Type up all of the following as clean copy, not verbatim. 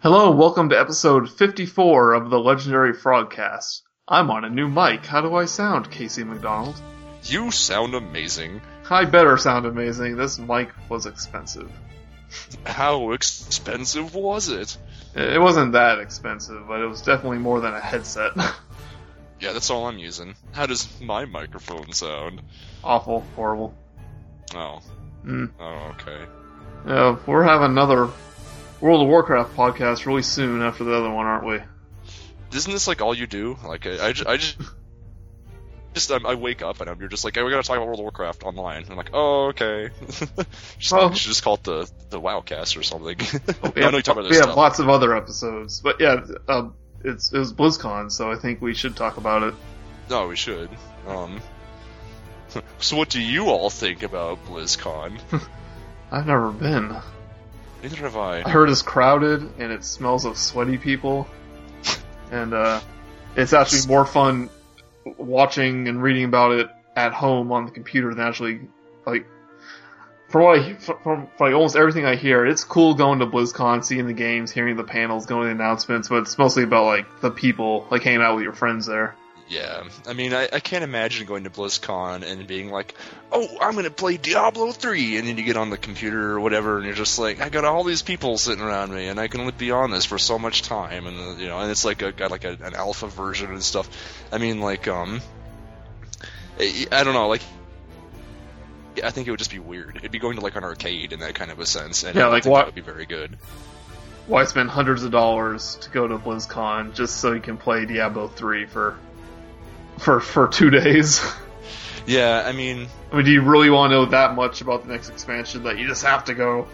Hello, welcome to episode 54 of the Legendary Frogcast. I'm on a new mic. How do I sound, Casey McDonald? You sound amazing. I better sound amazing. This mic was expensive. How expensive was it? It wasn't that expensive, but it was definitely more than a headset. Yeah, that's all I'm using. How does my microphone sound? Awful. Horrible. Oh. Oh, okay. Yeah, we're having another World of Warcraft podcast really soon after the other one, aren't we? Isn't this like all you do? Like I wake up and you're just like, hey, we gotta talk about World of Warcraft online. And I'm like, oh, okay. You should just call it the WoWcast or something. We have lots of other episodes, but yeah, it was BlizzCon, so I think we should talk about it. No, we should. So what do you all think about BlizzCon? I've never been. Neither have I. I heard it's crowded, and it smells of sweaty people, and it's actually more fun watching and reading about it at home on the computer than actually, like, from like almost everything I hear, it's cool going to BlizzCon, seeing the games, hearing the panels, going to the announcements, but it's mostly about, like, the people, like, hanging out with your friends there. Yeah, I mean, I can't imagine going to BlizzCon and being like, oh, I'm going to play Diablo 3, and then you get on the computer or whatever, and you're just like, I got all these people sitting around me, and I can only be on this for so much time, and you know, and it's like an alpha version and stuff. I mean, like, I don't know, like, I think it would just be weird. It'd be going to, like, an arcade in that kind of a sense, and yeah, I like, think that would be very good. Why spend hundreds of dollars to go to BlizzCon just so you can play Diablo 3 for 2 days. Yeah, I mean, do you really want to know that much about the next expansion that you just have to go?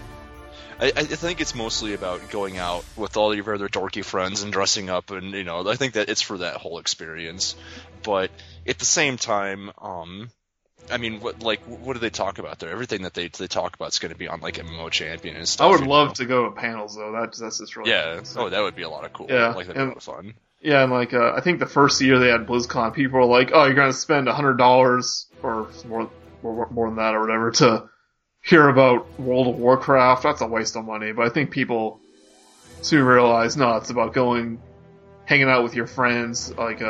I think it's mostly about going out with all your other dorky friends and dressing up, and you know, I think that it's for that whole experience. But at the same time, I mean, what do they talk about there? Everything that they talk about is going to be on like MMO Champion and stuff. I would love to go to panels though. That's just really cool. Oh, that would be a lot of cool. Yeah, like that'd be a lot of fun. Yeah, and like I think the first year they had BlizzCon, people were like, "Oh, you're gonna spend $100 or more than that or whatever to hear about World of Warcraft. That's a waste of money." But I think people soon realize, no, it's about going, hanging out with your friends, like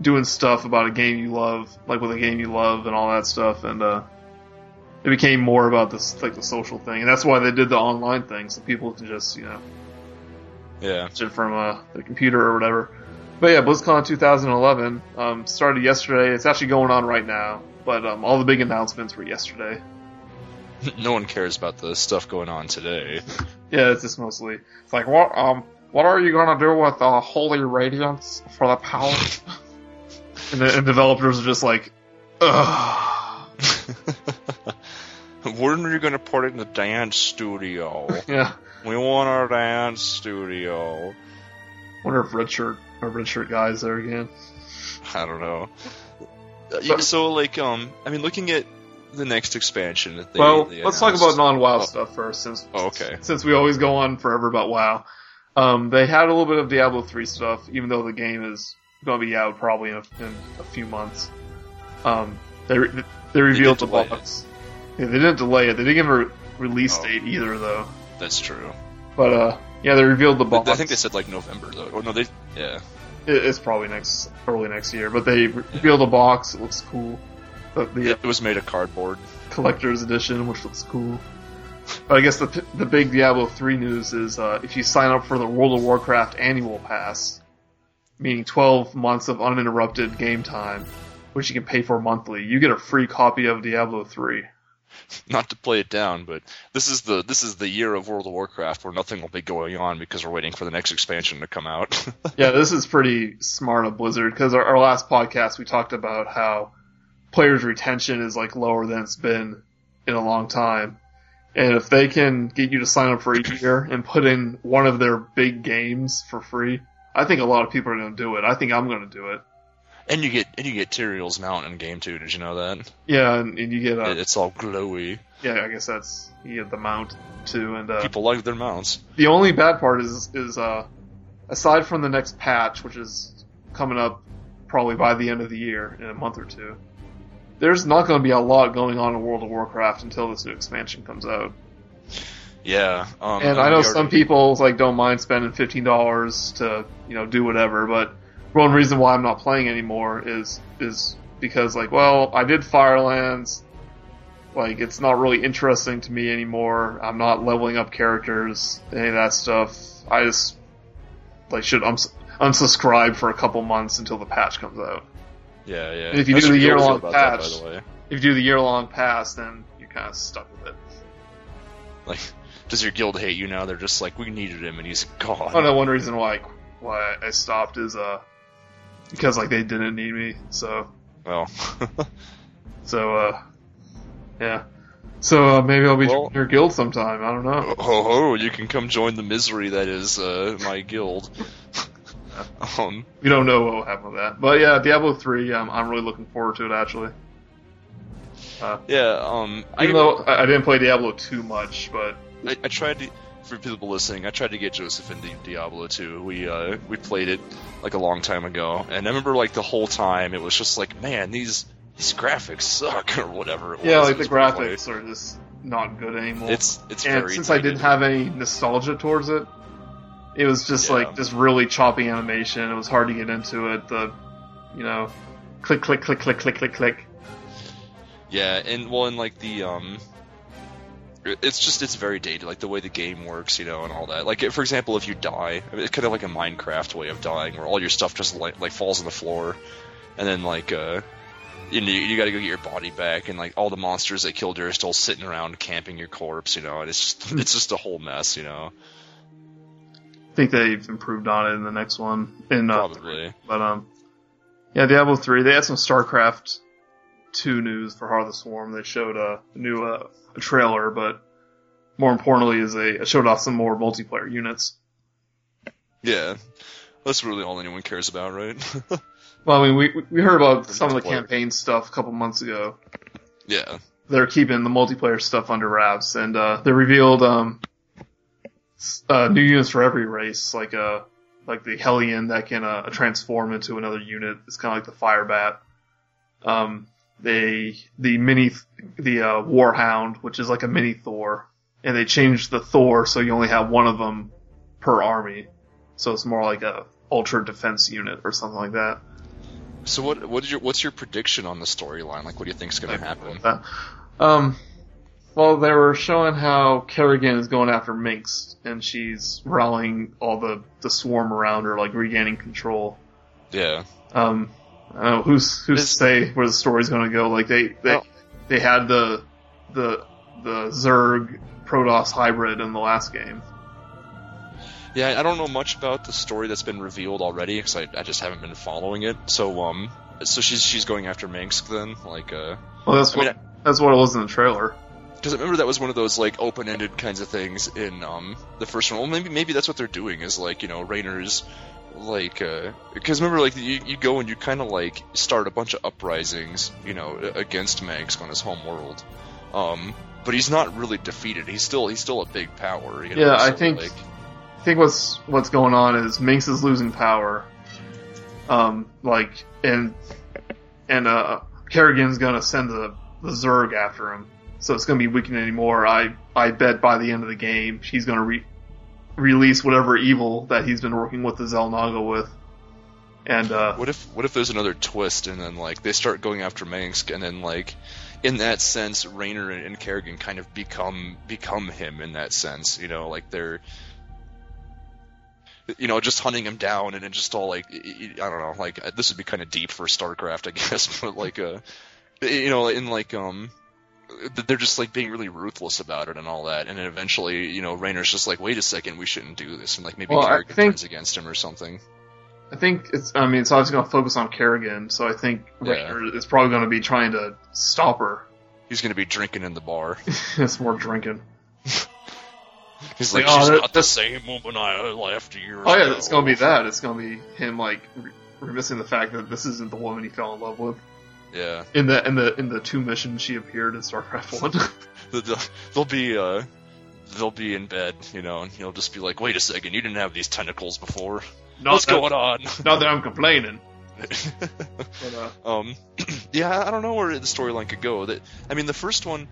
doing stuff about a game you love, like with a game you love and all that stuff. And it became more about this, like the social thing, and that's why they did the online thing, so people can just, you know. Yeah. From the computer or whatever. But yeah, BlizzCon 2011 started yesterday. It's actually going on right now, but all the big announcements were yesterday. No one cares about the stuff going on today. Yeah, it's just mostly... It's like, what are you going to do with Holy Radiance for the power? and developers are just like, ugh. When are you going to put it in the dance studio? Yeah. We want our dance studio. Wonder if Redshirt guy's there again. I don't know. So, like, I mean, looking at the next expansion that they let's talk about non-WoW stuff first, since we always go on forever about WoW. They had a little bit of Diablo 3 stuff, even though the game is going to be out probably in a few months. They revealed the boss. Yeah, they didn't delay it. They didn't give a release date either, though. That's true. But, yeah, they revealed the boss. I think they said, like, November, though. Or no, they... Yeah. It's probably early next year, but they revealed the box. It looks cool. It was made of cardboard. Collector's Edition, which looks cool. But I guess the big Diablo 3 news is, if you sign up for the World of Warcraft Annual Pass, meaning 12 months of uninterrupted game time, which you can pay for monthly, you get a free copy of Diablo 3. Not to play it down, but this is the year of World of Warcraft where nothing will be going on because we're waiting for the next expansion to come out. Yeah, this is pretty smart of Blizzard, because our last podcast we talked about how players' retention is like lower than it's been in a long time. And if they can get you to sign up for a year and put in one of their big games for free, I think a lot of people are going to do it. I think I'm going to do it. And you get Tyrion's mount in game 2, did you know that? Yeah, and you get... it's all glowy. Yeah, I guess that's... You get the mount, too, and... people like their mounts. The only bad part is aside from the next patch, which is coming up probably by the end of the year, in a month or two, there's not going to be a lot going on in World of Warcraft until this new expansion comes out. Yeah. And I know some people don't mind spending $15 to, do whatever, but one reason why I'm not playing anymore is because I did Firelands. It's not really interesting to me anymore. I'm not leveling up characters, any of that stuff. I just should unsubscribe for a couple months until the patch comes out. Yeah, yeah. And if you do the year-long patch, then you're kind of stuck with it. Does your guild hate you now? They're just we needed him and he's gone. Oh no, one reason why I stopped is because they didn't need me. So. Well. Yeah. So maybe I'll be in your guild sometime. I don't know. Oh, you can come join the misery that is my guild. We don't know what will happen with that, but yeah, Diablo 3. I'm really looking forward to it actually. Even though I didn't play Diablo too much, but I tried to. For people listening, I tried to get Joseph into Diablo 2. We played it a long time ago, and I remember the whole time it was just man, these graphics suck or whatever. It was. Yeah, the graphics are just not good anymore. It's and very since dated. I didn't have any nostalgia towards it. It was just this really choppy animation. It was hard to get into it. The, click, click, click, click, click, click, click. Yeah, it's very dated. The way the game works, and all that. For example, if you die, it's kind of like a Minecraft way of dying, where all your stuff just falls on the floor, and then you got to go get your body back, and all the monsters that killed you are still sitting around camping your corpse, and it's just a whole mess, I think they've improved on it in the next one. Probably. But, yeah, Diablo 3, they had some StarCraft 2 news for Heart of the Swarm. They showed a new a trailer, but more importantly is they showed off some more multiplayer units. Yeah. That's really all anyone cares about, right? Well, I mean, we heard about some of the campaign stuff a couple months ago. Yeah. They're keeping the multiplayer stuff under wraps, and they revealed... new units for every race, the Hellion that can transform into another unit. It's kind of the Firebat. The Warhound, which is a mini Thor, and they changed the Thor so you only have one of them per army, so it's more like a ultra defense unit or something like that. So what's your prediction on the storyline? What do you think's going to happen? Well, they were showing how Kerrigan is going after Minx, and she's rallying all the swarm around her, regaining control. Yeah. I don't know who's to say where the story's going to go. They had the Zerg Protoss hybrid in the last game. Yeah, I don't know much about the story that's been revealed already because I just haven't been following it. So so she's going after Minx then, Well, that's what it was in the trailer. Because I remember that was one of those, open-ended kinds of things in the first one. Well, maybe that's what they're doing is, Raynor's, Because remember, you go and you kind of, start a bunch of uprisings, against Manx on his home world. But he's not really defeated. He's still a big power. Yeah, I think what's going on is Minx is losing power. And Kerrigan's gonna send the Zerg after him. So it's going to be weakened anymore. I bet by the end of the game, she's going to release whatever evil that he's been working with the Zelnaga with. And what if there's another twist, and then they start going after Manx, and then in that sense, Raynor and Kerrigan kind of become him in that sense. They're just hunting him down, and just all I don't know. This would be kind of deep for StarCraft, I guess, but they're just being really ruthless about it and all that, and then eventually, Raynor's just wait a second, we shouldn't do this, and maybe Kerrigan turns against him or something. I think it's obviously going to focus on Kerrigan, so I think Raynor is probably going to be trying to stop her. He's going to be drinking in the bar. It's more drinking. He's she's not the same woman I left years ago. Oh yeah, it's going to be that. It's going to be him remissing the fact that this isn't the woman he fell in love with. Yeah. In the two missions she appeared in StarCraft 1. They'll be in bed, and he'll just be "Wait a second, you didn't have these tentacles before. What's going on?" Not that I'm complaining. But, yeah, I don't know where the storyline could go. The first one,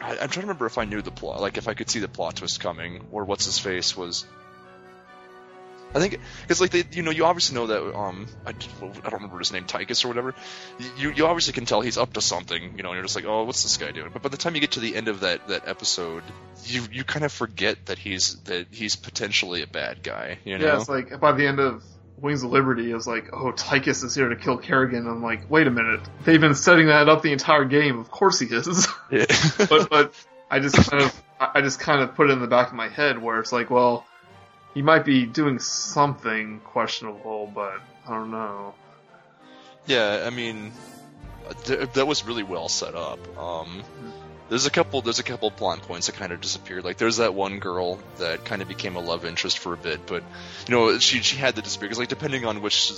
I'm trying to remember if I knew the plot, like if I could see the plot twist coming, or what's his face was. I think because like they, you know, you obviously know that I don't remember his name, Tychus or whatever. You obviously can tell he's up to something, you know. And you're just like, oh, what's this guy doing? But by the time you get to the end of that episode, you kind of forget that he's potentially a bad guy. You know? Yeah, it's like by the end of Wings of Liberty, is like, oh, Tychus is here to kill Kerrigan. I'm like, wait a minute, they've been setting that up the entire game. Of course he is. Yeah. but I just kind of put it in the back of my head where it's like, well, he might be doing something questionable, but I don't know. Yeah, I mean, that was really well set up. There's a couple plot points that kind of disappeared. Like there's that one girl that kind of became a love interest for a bit, but you know she had to disappear because like depending on which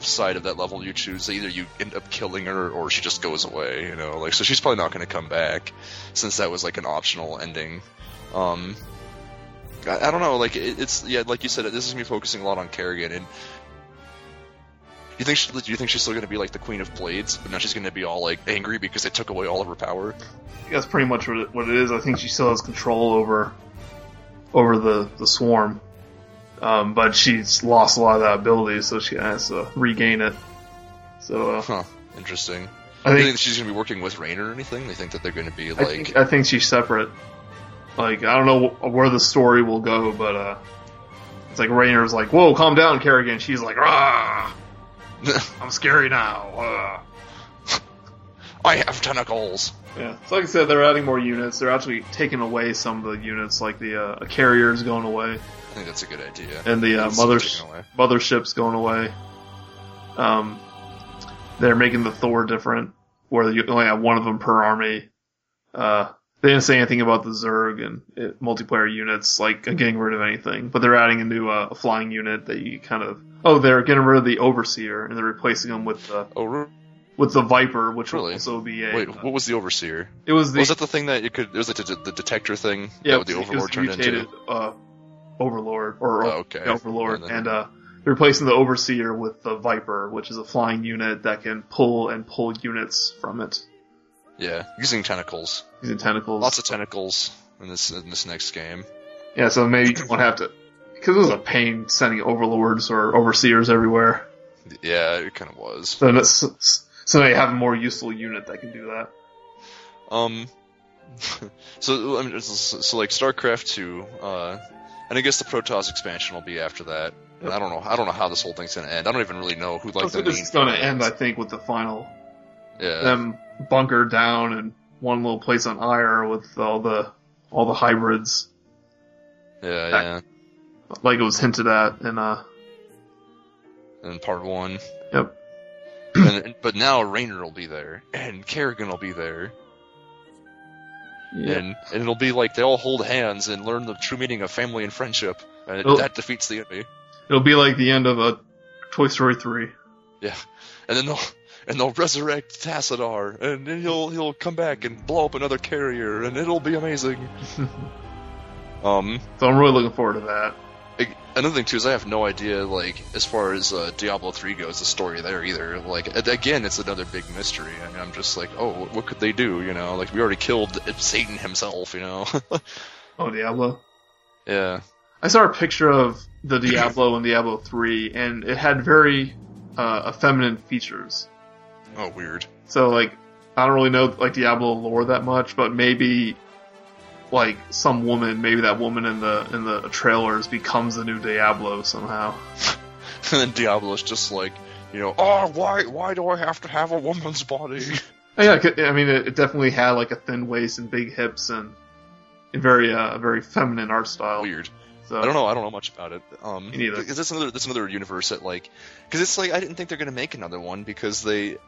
side of that level you choose, either you end up killing her or she just goes away. You know, like so she's probably not going to come back since that was like an optional ending. I don't know. Like it's yeah, like you said, this is gonna be focusing a lot on Kerrigan and. Do you think she's still going to be like the Queen of Blades, but now she's going to be all like angry because they took away all of her power? I think that's pretty much what it is. I think she still has control over the swarm, but she's lost a lot of that ability, so she has to regain it. So, interesting. Do you think she's going to be working with Raynor or anything? They think that they're going to be like. I think she's separate. Like I don't know where the story will go, but it's like Raynor's like, "Whoa, calm down, Kerrigan." She's like, "Rah." I'm scary now. I have tentacles. Yeah, so like I said, they're adding more units. They're actually taking away some of the units, like the carrier's going away. I think that's a good idea. And the mothership's going away. They're making the Thor different, where you only have one of them per army. They didn't say anything about the Zerg and multiplayer units, like getting rid of anything. But they're adding a new flying unit that you kind of. Oh, they're getting rid of the Overseer and they're replacing him with the Viper, which will also be a. Wait, what was the Overseer? It was the. Was that the thing that you could? It was like the detector thing. Yeah, that the Overlord turned mutated, into. Overlord or Overlord, and they're replacing the Overseer with the Viper, which is a flying unit that can pull units from it. Yeah, using tentacles. Lots of tentacles in this next game. Yeah, so maybe you won't have to. Because it was a pain sending overlords or overseers everywhere. Yeah, it kind of was. So now you have a more useful unit that can do that. So like StarCraft 2, and I guess the Protoss expansion will be after that. Yep. And I don't know how this whole thing's gonna end. I don't even really know who like the main. It's gonna end, I think, with the final. Yeah. Them bunker down and one little place on Ire with all the hybrids. Yeah. Yeah. Like it was hinted at in part 1. Yep. But now Raynor will be there, and Kerrigan will be there. Yep. And it'll be like they all hold hands and learn the true meaning of family and friendship, and that defeats the enemy. It'll be like the end of a Toy Story 3. Yeah, and then they'll resurrect Tassadar, and then he'll come back and blow up another carrier, and it'll be amazing. So I'm really looking forward to that. Another thing too is I have no idea, like as far as Diablo 3 goes, the story there either. Like again, it's another big mystery. I mean, I'm just like, oh, what could they do? You know, like we already killed Satan himself. You know. Oh, Diablo. Yeah. I saw a picture of the Diablo in Diablo 3, and it had very effeminate features. Oh, weird. So like, I don't really know like Diablo lore that much, but maybe. Like some woman, maybe that woman in the trailers becomes the new Diablo somehow. And then Diablo's just like, you know, oh, why do I have to have a woman's body? Yeah, I mean, it definitely had like a thin waist and big hips and a very feminine art style. Weird. So, I don't know much about it. Me neither. Because that's another universe that like, because it's like I didn't think they're gonna make another one because they.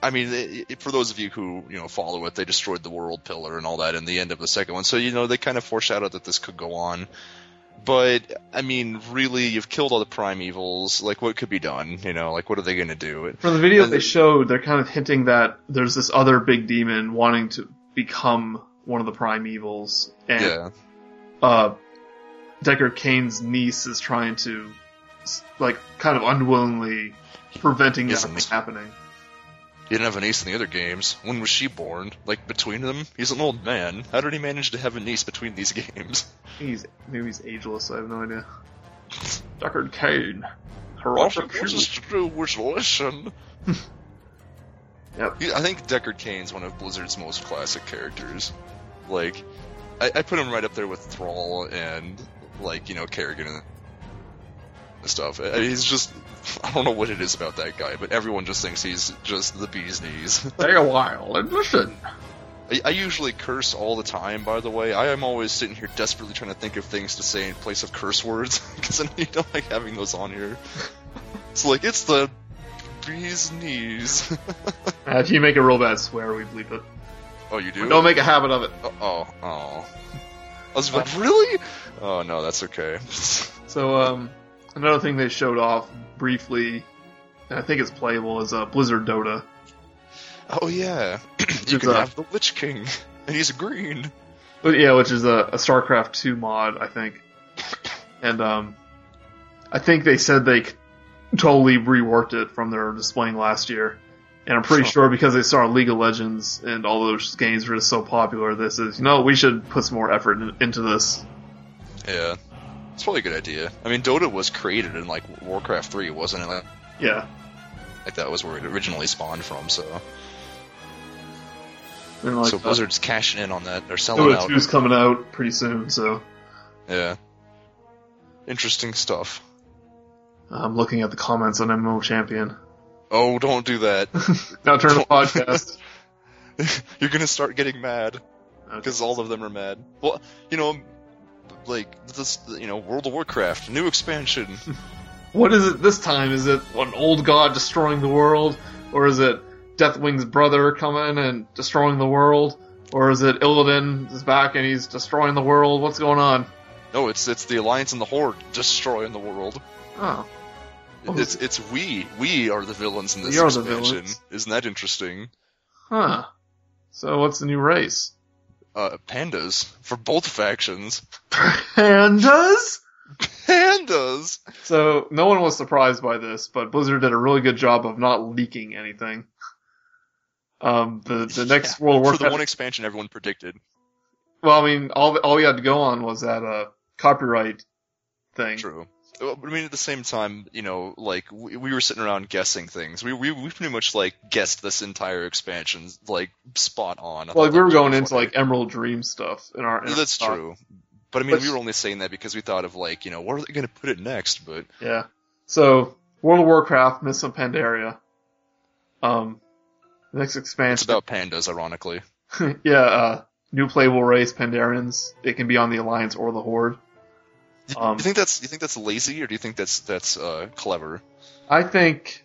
I mean, for those of you who, you know, follow it, they destroyed the world pillar and all that in the end of the second one. So, you know, they kind of foreshadowed that this could go on. But, I mean, really, you've killed all the primevals. Like, what could be done? You know, like, what are they going to do? For the video they showed, they're kind of hinting that there's this other big demon wanting to become one of the primevals. And yeah. Deckard Cain's niece is trying to, like, kind of unwillingly preventing that from happening. He didn't have an ace in the other games. When was she born? Like, between them? He's an old man. How did he manage to have a niece between these games? Maybe he's ageless, I have no idea. Deckard Cain. Yep. I think Deckard Cain's one of Blizzard's most classic characters. Like, I put him right up there with Thrall and, like, you know, Kerrigan and stuff. He's just, I don't know what it is about that guy, but everyone just thinks he's just the bee's knees. Stay a while and listen. I usually curse all the time, by the way. I am always sitting here desperately trying to think of things to say in place of curse words, because I don't like having those on here. It's like, it's the bee's knees. If you make a real bad swear, we bleep it. Oh, you do? But don't make a habit of it. Oh. I was like, really? Oh, no, that's okay. So, another thing they showed off briefly, and I think it's playable, is Blizzard Dota. Oh, yeah. You can have the Lich King, and he's green. But yeah, which is a StarCraft 2 mod, I think. And I think they said they totally reworked it from their displaying last year. And I'm pretty sure because they saw League of Legends and all those games were just so popular, this is, you know, we should put some more effort into this. Yeah. It's probably a good idea. I mean, Dota was created in, like, Warcraft 3, wasn't it? Like, yeah. Like, that was where it originally spawned from, so... And, like, so Blizzard's cashing in on that. They're selling out. Dota 2's coming out pretty soon, so... Yeah. Interesting stuff. I'm looking at the comments on MMO Champion. Oh, don't do that. Now turn the podcast. You're going to start getting mad. Because all of them are mad. Well, you know, like, this, you know, World of Warcraft, new expansion. What is it this time? Is it an old god destroying the world? Or is it Deathwing's brother coming and destroying the world? Or is it Illidan is back and he's destroying the world? What's going on? No, it's the Alliance and the Horde destroying the world. Oh. It's we are the villains in this expansion. Isn't that interesting? Huh. So what's the new race? Pandas. For both factions. Pandas? Pandas! So, no one was surprised by this, but Blizzard did a really good job of not leaking anything. The next World of Warcraft... For the one expansion everyone predicted. Well, I mean, all we had to go on was that copyright thing. True. I mean, at the same time, you know, like, we were sitting around guessing things. We pretty much, like, guessed this entire expansion, like, spot on. Well, like, we were going into, like, Emerald Dream stuff in our... That's true. But, I mean, we were only saying that because we thought of, like, you know, where are they going to put it next, but... Yeah. So, World of Warcraft, Mists of Pandaria. The next expansion... It's about pandas, ironically. Yeah, new playable race, Pandarans. It can be on the Alliance or the Horde. You think that's lazy, or do you think that's clever? I think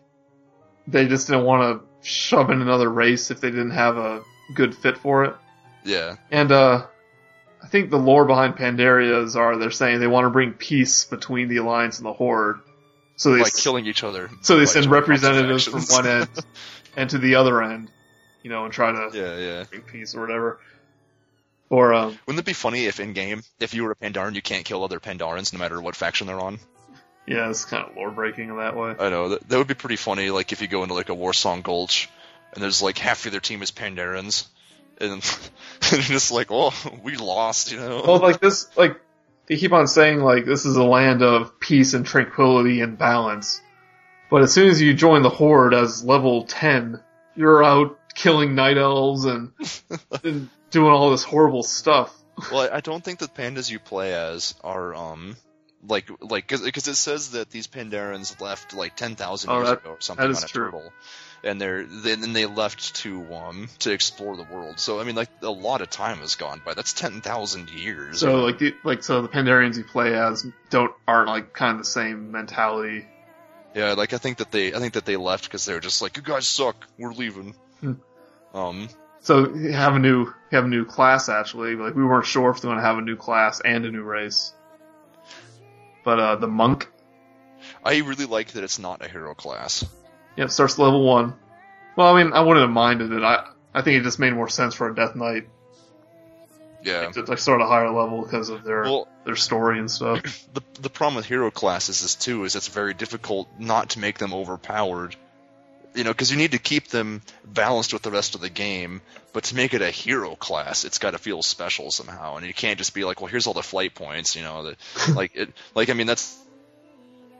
they just didn't want to shove in another race if they didn't have a good fit for it. Yeah. And I think the lore behind Pandarias are they're saying they want to bring peace between the Alliance and the Horde. So they killing each other. So they send representatives from one end and to the other end, you know, and try to bring peace or whatever. Or, wouldn't it be funny if in-game, if you were a Pandaren, you can't kill other Pandarans no matter what faction they're on? Yeah, it's kind of lore-breaking in that way. I know, that would be pretty funny, like, if you go into, like, a Warsong Gulch, and there's, like, half of their team is Pandarans, and you're just like, oh, we lost, you know? Well, like, this, like, they keep on saying, like, this is a land of peace and tranquility and balance, but as soon as you join the Horde as level 10, you're out killing Night Elves and doing all this horrible stuff. Well, I don't think the pandas you play as are, like, because it says that these Pandarans left, like, 10,000 years ago or something on a turtle. And then they left to explore the world. So, I mean, like, a lot of time has gone by. That's 10,000 years. So, like, the Pandarians you play as aren't, like, kind of the same mentality. Yeah, like, I think that they left because they were just like, you guys suck, we're leaving. So have a new class actually. Like we weren't sure if they're going to have a new class and a new race. But the monk. I really like that it's not a hero class. Yeah, it starts level 1. Well, I mean, I wouldn't have minded it. I think it just made more sense for a Death Knight. Yeah, like start a higher level because of their story and stuff. The problem with hero classes is it's very difficult not to make them overpowered. you know, because you need to keep them balanced with the rest of the game. But to make it a hero class, it's got to feel special somehow, and you can't just be like, well, here's all the flight points, you know, that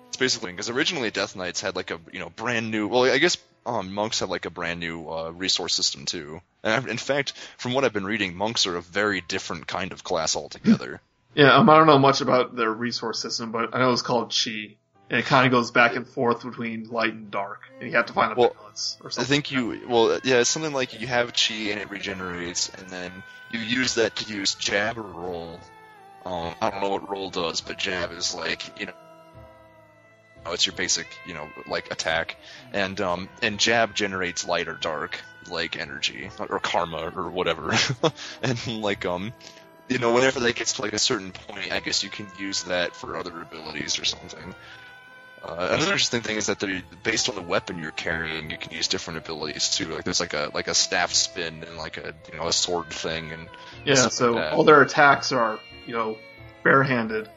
It's basically because originally Death Knights had like a brand new. Well, I guess monks have like a brand new resource system too. And in fact, from what I've been reading, monks are a very different kind of class altogether. Yeah, I don't know much about their resource system, but I know it's called Chi, and it kind of goes back and forth between light and dark, and you have to find a balance or something. I think it's something like you have Chi and it regenerates, and then you use that to use Jab or Roll. I don't know what Roll does, but Jab is like it's your basic, like attack, and Jab generates light or dark, like energy or karma or whatever, and whenever that gets to like a certain point, I guess you can use that for other abilities or something. Another interesting thing is that based on the weapon you're carrying, you can use different abilities too. Like there's like a staff spin and like a a sword thing and So like all their attacks are barehanded.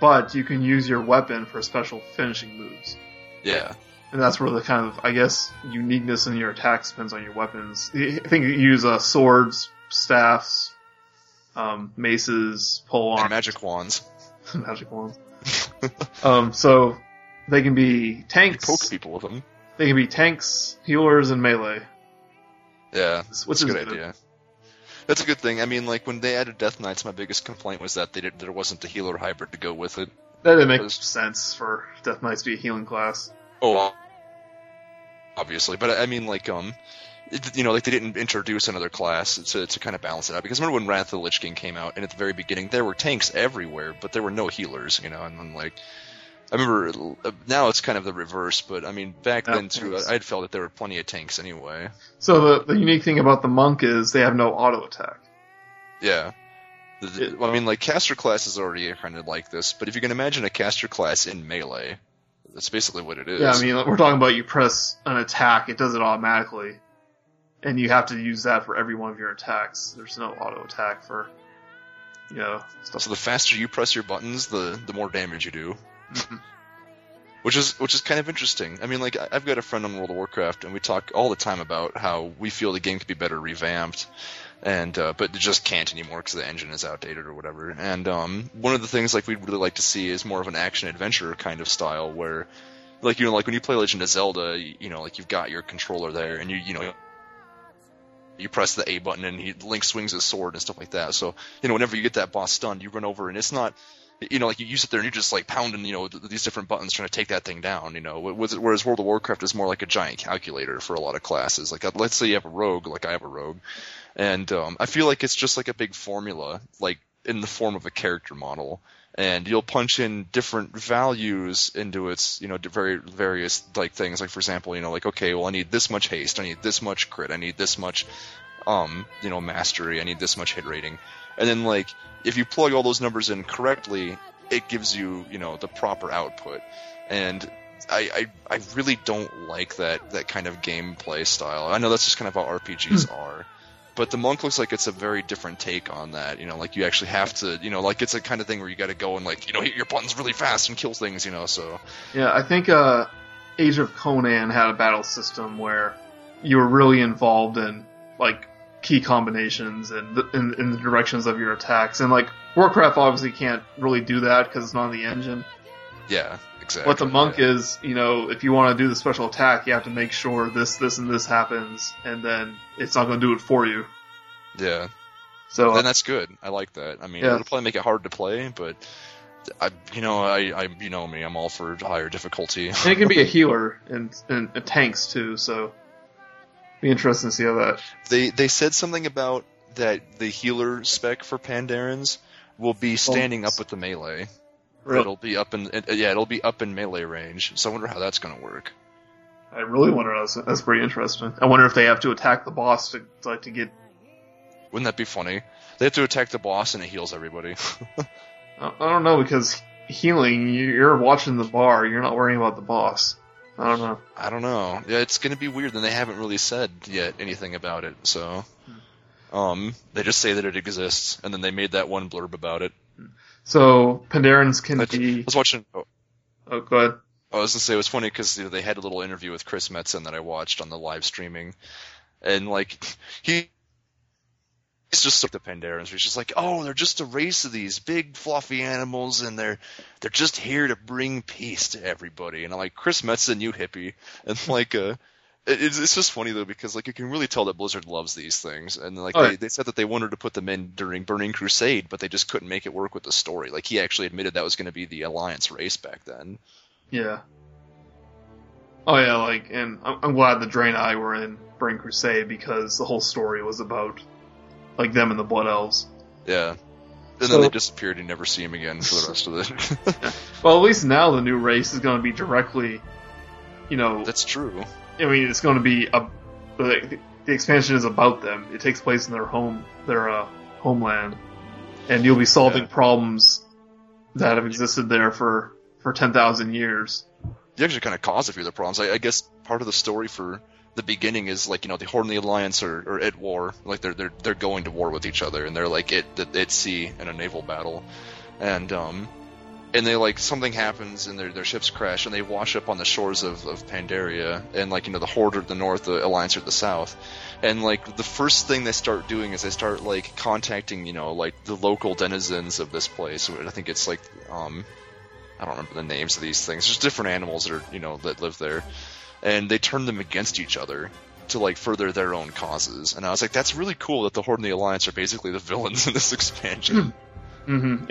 But you can use your weapon for special finishing moves. Yeah. And that's where the kind of, uniqueness in your attacks depends on your weapons. I think you use swords, staffs, maces, polearms. And magic wands. So they can be tanks. You poke people with them. They can be tanks, healers, and melee. Yeah, that's a good idea. That's a good thing. I mean, when they added Death Knights, my biggest complaint was that there wasn't the healer hybrid to go with it. That didn't make sense for Death Knights to be a healing class. Oh, obviously. But, I mean, they didn't introduce another class to kind of balance it out. Because remember when Wrath of the Lich King came out, and at the very beginning, there were tanks everywhere, but there were no healers, and then, I remember, now it's kind of the reverse, but, back then, too, I'd felt that there were plenty of tanks anyway. So the unique thing about the monk is they have no auto-attack. Yeah. Caster class is already kind of like this, but if you can imagine a caster class in melee, that's basically what it is. Yeah, we're talking about you press an attack, it does it automatically, and you have to use that for every one of your attacks. There's no auto-attack for, stuff. So the faster you press your buttons, the more damage you do. Which is kind of interesting. I've got a friend on World of Warcraft, and we talk all the time about how we feel the game could be better revamped, and but it just can't anymore because the engine is outdated or whatever. And one of the things we'd really like to see is more of an action adventure kind of style, where when you play Legend of Zelda, you've got your controller there, and you press the A button, and Link swings his sword and stuff like that. So whenever you get that boss stunned, you run over, and it's not. You use it there and you're just pounding, these different buttons trying to take that thing down, Whereas World of Warcraft is more like a giant calculator for a lot of classes. Let's say you have a rogue, I have a rogue. And I feel like it's just a big formula, in the form of a character model. And you'll punch in different values into its, various, things. For example, okay, well, I need this much haste. I need this much crit. I need this much, mastery. I need this much hit rating. And then, if you plug all those numbers in correctly, it gives you, the proper output. And I really don't like that kind of gameplay style. I know that's just kind of how RPGs are. But the monk looks like it's a very different take on that. You actually have to, it's a kind of thing where you got to go and, hit your buttons really fast and kill things, so. Yeah, I think Age of Conan had a battle system where you were really involved in, key combinations and in the directions of your attacks. And, Warcraft obviously can't really do that because it's not on the engine. Yeah, exactly. What the monk is, if you want to do the special attack, you have to make sure this, and this happens, and then it's not going to do it for you. Yeah. So, and that's good. I like that. It'll probably make it hard to play, but I you know me, I'm all for higher difficulty. And it can be a healer and tanks too, so. Be interesting to see how that. They said something about that the healer spec for Pandarans will be standing up with the melee. Really? It'll be up in melee range. So I wonder how that's going to work. I really wonder. That's pretty interesting. I wonder if they have to attack the boss to get. Wouldn't that be funny? They have to attack the boss and it heals everybody. I don't know, because healing, you're watching the bar. You're not worrying about the boss. I don't know. Yeah, it's going to be weird, and they haven't really said yet anything about it. So, they just say that it exists, and then they made that one blurb about it. So Pandarans can be. I was watching. Oh, go ahead. I was going to say, it was funny because they had a little interview with Chris Metzen that I watched on the live streaming. And, like, he's just the Pandarans. He's just like, oh, they're just a race of these big, fluffy animals, and they're just here to bring peace to everybody. And I'm like, Chris Metzen, you hippie. And, like, it's just funny, though, because, like, you can really tell that Blizzard loves these things. And, like, they said that they wanted to put them in during Burning Crusade, but they just couldn't make it work with the story. Like, he actually admitted that was going to be the Alliance race back then. Yeah. Oh, yeah, like, and I'm glad that Draenei and I were in Burning Crusade, because the whole story was about, like, them and the Blood Elves. Yeah. And so, then they disappeared, and you never see them again for the rest of it. Yeah. Well, at least now the new race is going to be directly, you know... That's true. I mean, it's going to be... The expansion is about them. It takes place in their home, their homeland. And you'll be solving problems that have existed there for 10,000 years. You actually kind of caused a few of the problems. I guess part of the story for the beginning is, like, you know, the Horde and the Alliance are at war. Like, they're going to war with each other, and they're, like, at sea in a naval battle. And they, like, something happens, and their ships crash, and they wash up on the shores of Pandaria, and, like, you know, the Horde are at the north, the Alliance are at the south. And, like, the first thing they start doing is they start, like, contacting, you know, like, the local denizens of this place. I think it's, like, I don't remember the names of these things. There's different animals that are, you know, that live there, and they turn them against each other to, like, further their own causes. And I was like, that's really cool that the Horde and the Alliance are basically the villains in this expansion. Mm-hmm.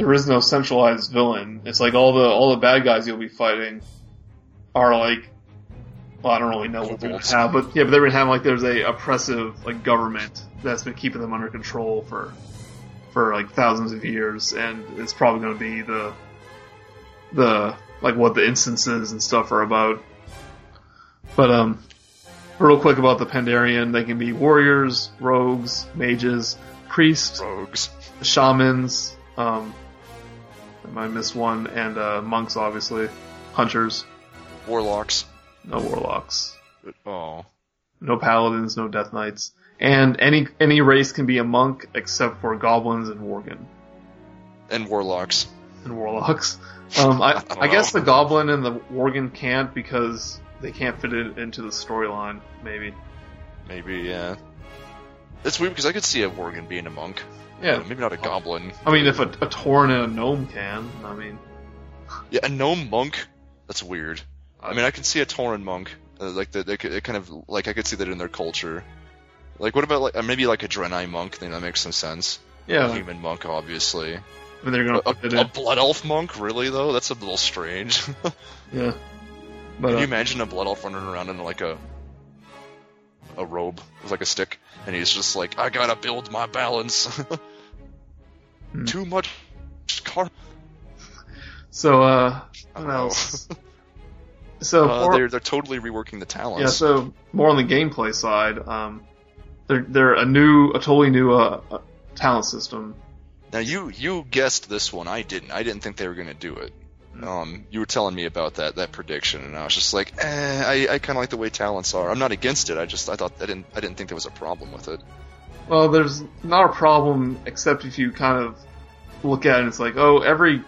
There is no centralized villain. It's like all the bad guys you'll be fighting are like, well, I don't really know what they're gonna have, but they're gonna have, like, there's a oppressive, like, government that's been keeping them under control for like thousands of years, and it's probably going to be the like what the instances and stuff are about. But real quick about the Pandarian, they can be warriors, rogues, mages, priests, shamans. I might miss one, and monks, obviously, hunters, warlocks. Oh, no paladins, no death knights. And any race can be a monk except for goblins and worgen. And warlocks. I guess the goblin and the worgen can't, because they can't fit it into the storyline, maybe. Maybe, yeah. It's weird, because I could see a worgen being a monk. Yeah. Maybe not a goblin. I mean, if a tauren and a gnome can, I mean... Yeah, a gnome monk? That's weird. I mean, I could see a tauren monk. I could see that in their culture. Like, what about, like, maybe, like, a Draenei monk? That makes some sense. Yeah. A human monk, obviously. But they're gonna a blood elf monk, really, though? That's a little strange. Yeah. But, can you imagine a blood elf running around in, like, a robe with, like, a stick? And he's just like, I gotta build my balance. Too much karma. So, what else? So, they're totally reworking the talents. Yeah, so, more on the gameplay side, They're a totally new talent system. Now you guessed this one. I didn't. I didn't think they were going to do it. You were telling me about that prediction, and I was just like, I kind of like the way talents are. I'm not against it. I didn't think there was a problem with it. Well, there's not a problem, except if you kind of look at it and it's like, oh, every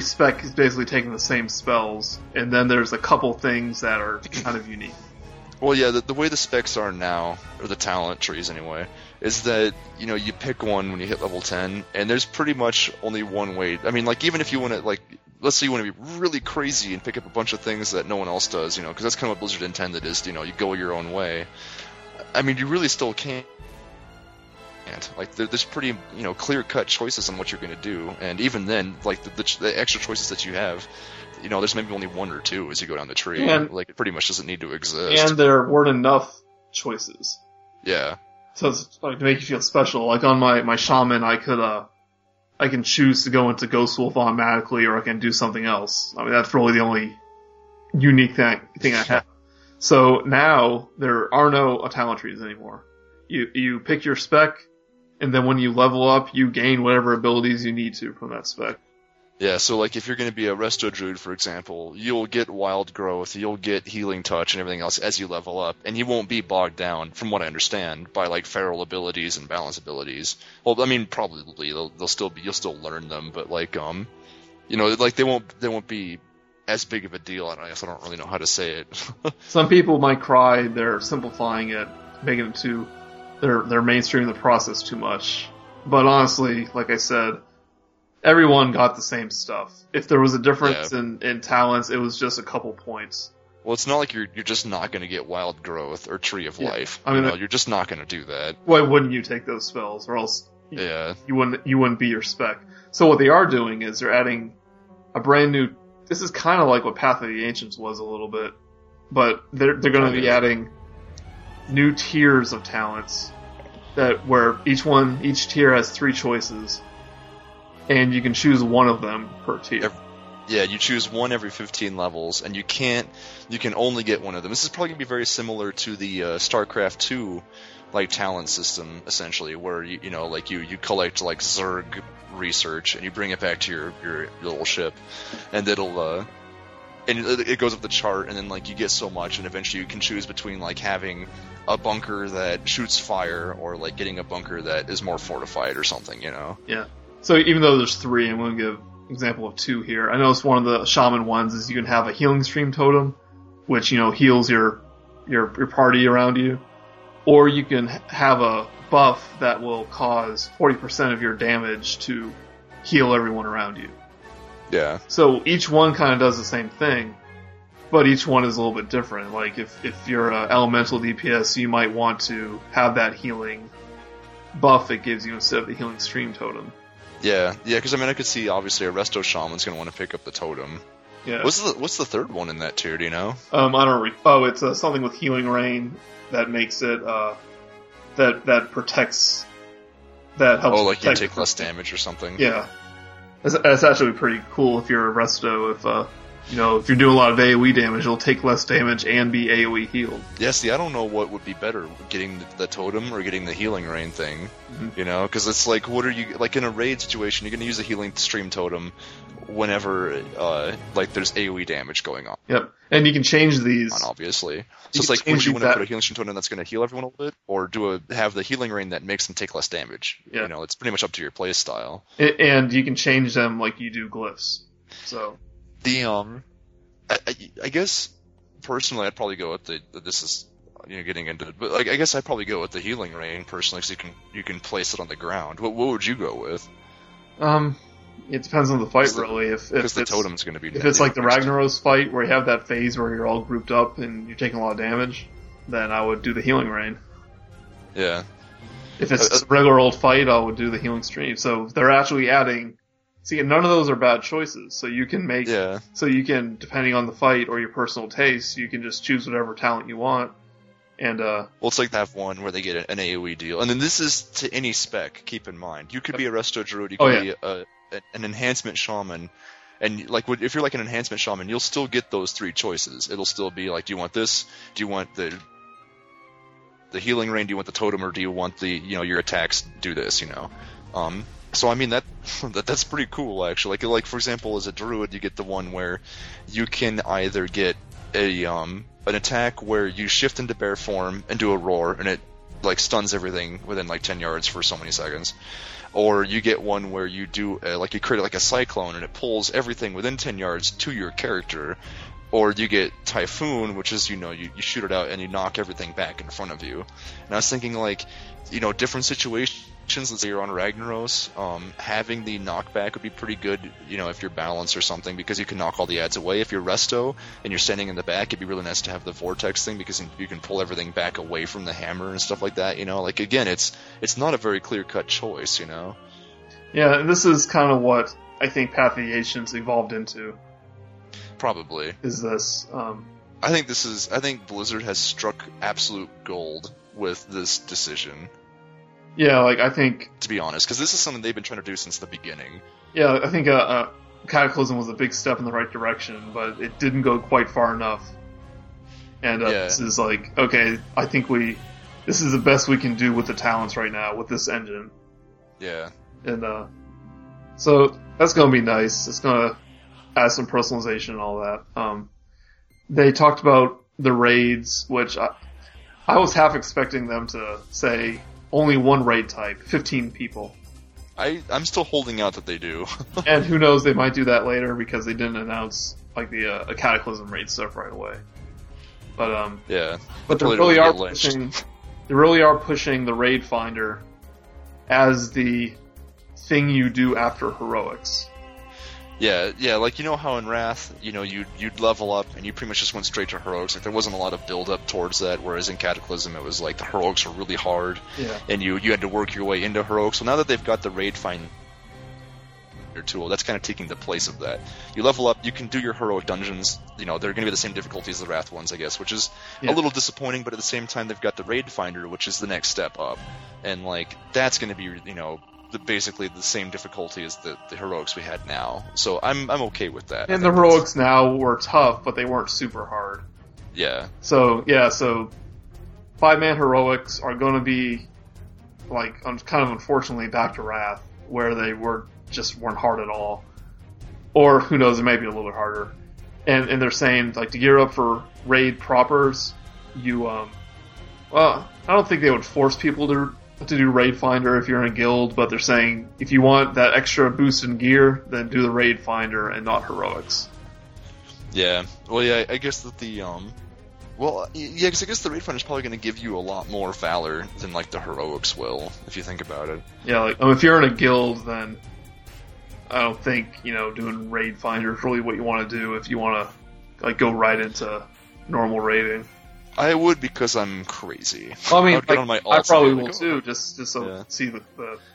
spec is basically taking the same spells, and then there's a couple things that are kind of unique. Well, yeah, the way the specs are now, or the talent trees anyway, is that, you know, you pick one when you hit level 10, and there's pretty much only one way. I mean, like, even if you want to, like, let's say you want to be really crazy and pick up a bunch of things that no one else does, you know, because that's kind of what Blizzard intended is, you know, you go your own way. I mean, you really still can't. Like, there's pretty, you know, clear-cut choices on what you're going to do, and even then, like, the extra choices that you have, you know, there's maybe only one or two as you go down the tree. And, like, it pretty much doesn't need to exist. And there weren't enough choices. Yeah. So it's, like, to make you feel special. Like, on my shaman, I can choose to go into Ghost Wolf automatically, or I can do something else. I mean, that's really the only unique thing I have. So now there are no talent trees anymore. You pick your spec, and then when you level up, you gain whatever abilities you need to from that spec. Yeah, so, like, if you're going to be a Resto Druid, for example, you'll get Wild Growth, you'll get Healing Touch and everything else as you level up, and you won't be bogged down, from what I understand, by, like, feral abilities and balance abilities. Well, I mean, probably, you'll still learn them, but, like, you know, like they won't be as big of a deal. I guess I don't really know how to say it. Some people might cry they're simplifying it, making it too, they're mainstreaming the process too much. But honestly, like I said, everyone got the same stuff. If there was a difference in talents, it was just a couple points. Well, it's not like you're just not going to get Wild Growth or Tree of Life. I mean, you're just not going to do that. Why wouldn't you take those spells, or else you wouldn't be your spec? So what they are doing is they're adding a brand new. This is kind of like what Path of the Ancients was a little bit, but they're going to be adding new tiers of talents that where each tier has three choices, and you can choose one of them per tier. Yeah, you choose one every 15 levels, and you can only get one of them. This is probably going to be very similar to the StarCraft 2, like, talent system, essentially, where, you collect, like, Zerg research, and you bring it back to your little ship, and it goes up the chart, and then, like, you get so much, and eventually you can choose between, like, having a bunker that shoots fire, or, like, getting a bunker that is more fortified or something, you know? Yeah. So even though there's three, I'm going to give example of two here. I noticed one of the shaman ones is you can have a healing stream totem, which heals your party around you, or you can have a buff that will cause 40% of your damage to heal everyone around you. Yeah. So each one kind of does the same thing, but each one is a little bit different. Like if you're an elemental DPS, you might want to have that healing buff it gives you instead of the healing stream totem. Yeah, because I could see, obviously, a Resto Shaman's going to want to pick up the totem. Yeah. What's the third one in that tier, do you know? It's something with Healing Rain that makes it, that protects, that helps. Oh, like you take less damage or something? Yeah. That's actually pretty cool if you're a Resto, if you're doing a lot of AoE damage, you'll take less damage and be AoE healed. Yeah, see, I don't know what would be better, getting the totem or getting the healing rain thing, mm-hmm. Because it's like, what are you, like in a raid situation, you're going to use a healing stream totem whenever, there's AoE damage going on. Yep, and you can change these. Obviously. So it's like, would you want to put a healing stream totem that's going to heal everyone a little bit, or have the healing rain that makes them take less damage? Yeah. It's pretty much up to your play style. And you can change them like you do glyphs, so. The I guess personally, I'd probably go with the. This is getting into it, but I guess I'd probably go with the healing rain personally, because you can place it on the ground. What would you go with? It depends on the fight, really. If the totem's going to be dead, if it's like the Ragnaros fight where you have that phase where you're all grouped up and you're taking a lot of damage, then I would do the healing rain. Yeah. If it's a regular old fight, I would do the healing stream. So they're actually adding. See, and none of those are bad choices, so you can make... Yeah. So you can, depending on the fight or your personal taste, you can just choose whatever talent you want, and... Well, it's like that one where they get an AoE deal. And then this is to any spec, keep in mind. You could be a Resto Druid, you could be an Enhancement Shaman, and like if you're like an Enhancement Shaman, you'll still get those three choices. It'll still be like, do you want this? Do you want the Healing Rain? Do you want the Totem? Or do you want the, your attacks do this, So that's pretty cool actually. Like for example, as a druid, you get the one where you can either get a an attack where you shift into bear form and do a roar, and it like stuns everything within like 10 yards for so many seconds, or you get one where you do you create like a cyclone and it pulls everything within 10 yards to your character, or you get typhoon, which is you shoot it out and you knock everything back in front of you. And I was thinking different situations. Let's say you're on Ragnaros, having the knockback would be pretty good, if you're balanced or something, because you can knock all the adds away. If you're Resto and you're standing in the back, it'd be really nice to have the Vortex thing, because you can pull everything back away from the hammer and stuff like that, Like, again, it's not a very clear-cut choice, Yeah, and this is kind of what I think Path of the Ancients evolved into. Probably. Is this... I think Blizzard has struck absolute gold with this decision. Yeah, I think... To be honest, because this is something they've been trying to do since the beginning. Yeah, I think Cataclysm was a big step in the right direction, but it didn't go quite far enough. And This is okay, I think this is the best we can do with the talents right now, with this engine. Yeah. And so that's going to be nice. It's going to add some personalization and all that. They talked about the raids, which I was half expecting them to say... Only one raid type, 15 people. I'm still holding out that they do. And who knows, they might do that later because they didn't announce like the Cataclysm raid stuff right away. But yeah, but they really are pushing. They really are pushing the raid finder as the thing you do after heroics. Yeah, yeah, like you know how in Wrath, you know, you'd level up and you pretty much just went straight to heroics. Like there wasn't a lot of build up towards that, whereas in Cataclysm it was like the heroics were really hard, yeah, and you had to work your way into heroics. Well, now that they've got the raid finder tool, that's kind of taking the place of that. You level up, you can do your heroic dungeons. You know, they're going to be the same difficulties as the Wrath ones, I guess, which is a little disappointing. But at the same time, they've got the raid finder, which is the next step up, and like that's going to be, you know, basically the same difficulty as the heroics we had now. So I'm okay with that. And the heroics now were tough, but they weren't super hard. Yeah. So yeah, so 5-man heroics are going to be like kind of unfortunately back to Wrath, where they weren't hard at all. Or who knows, it may be a little bit harder. And they're saying like to gear up for raid propers, you well, I don't think they would force people to do raid finder if you're in a guild, but they're saying if you want that extra boost in gear, then do the raid finder and not heroics. Yeah, well, yeah, I guess that the well, yeah, because I guess the raid finder is probably going to give you a lot more valor than like the heroics will, if you think about it. Yeah, like if you're in a guild, then I don't think doing raid finder is really what you want to do if you want to like go right into normal raiding. I would, because I'm crazy. Well, I mean, I probably will too, just so see the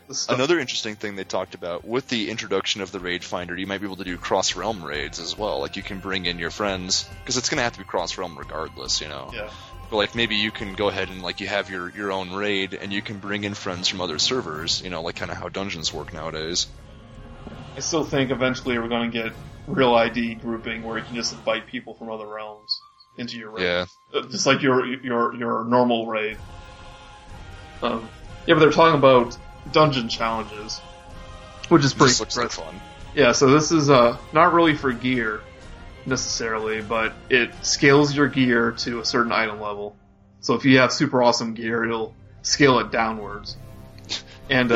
stuff. Another interesting thing they talked about, with the introduction of the raid finder, you might be able to do cross-realm raids as well. Like, you can bring in your friends, because it's going to have to be cross-realm regardless, you know? Yeah. But, like, maybe you can go ahead and, like, you have your own raid, and you can bring in friends from other servers, you know, like kind of how dungeons work nowadays. I still think eventually we're going to get real ID grouping where you can just invite people from other realms into your raid. Yeah. Just like your normal raid. Yeah, but they're talking about dungeon challenges, which is pretty fun. Yeah, so this is not really for gear, necessarily, but it scales your gear to a certain item level. So if you have super awesome gear, it'll scale it downwards. And,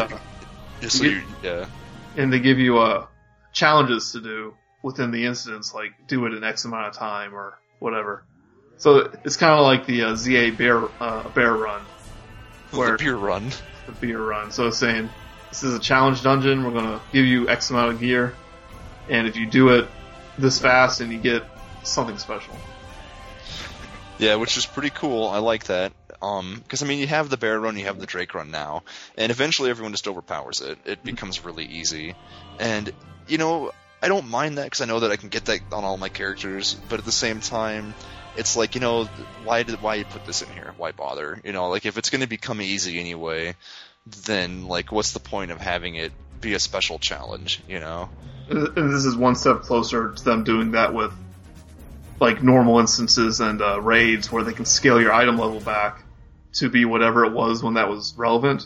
and they give you challenges to do within the instance, like do it in X amount of time or whatever. So it's kind of like the ZA bear run. Where the beer run. So it's saying, this is a challenge dungeon, we're going to give you X amount of gear, and if you do it this fast, then you get something special. Yeah, which is pretty cool, I like that. Because, I mean, you have the bear run, you have the drake run now, and eventually everyone just overpowers it. It becomes really easy. And, you know, I don't mind that, because I know that I can get that on all my characters, but at the same time, it's like, you know, why put this in here? Why bother? You know, like, if it's going to become easy anyway, then, like, what's the point of having it be a special challenge, you know? And this is one step closer to them doing that with, like, normal instances and raids where they can scale your item level back to be whatever it was when that was relevant.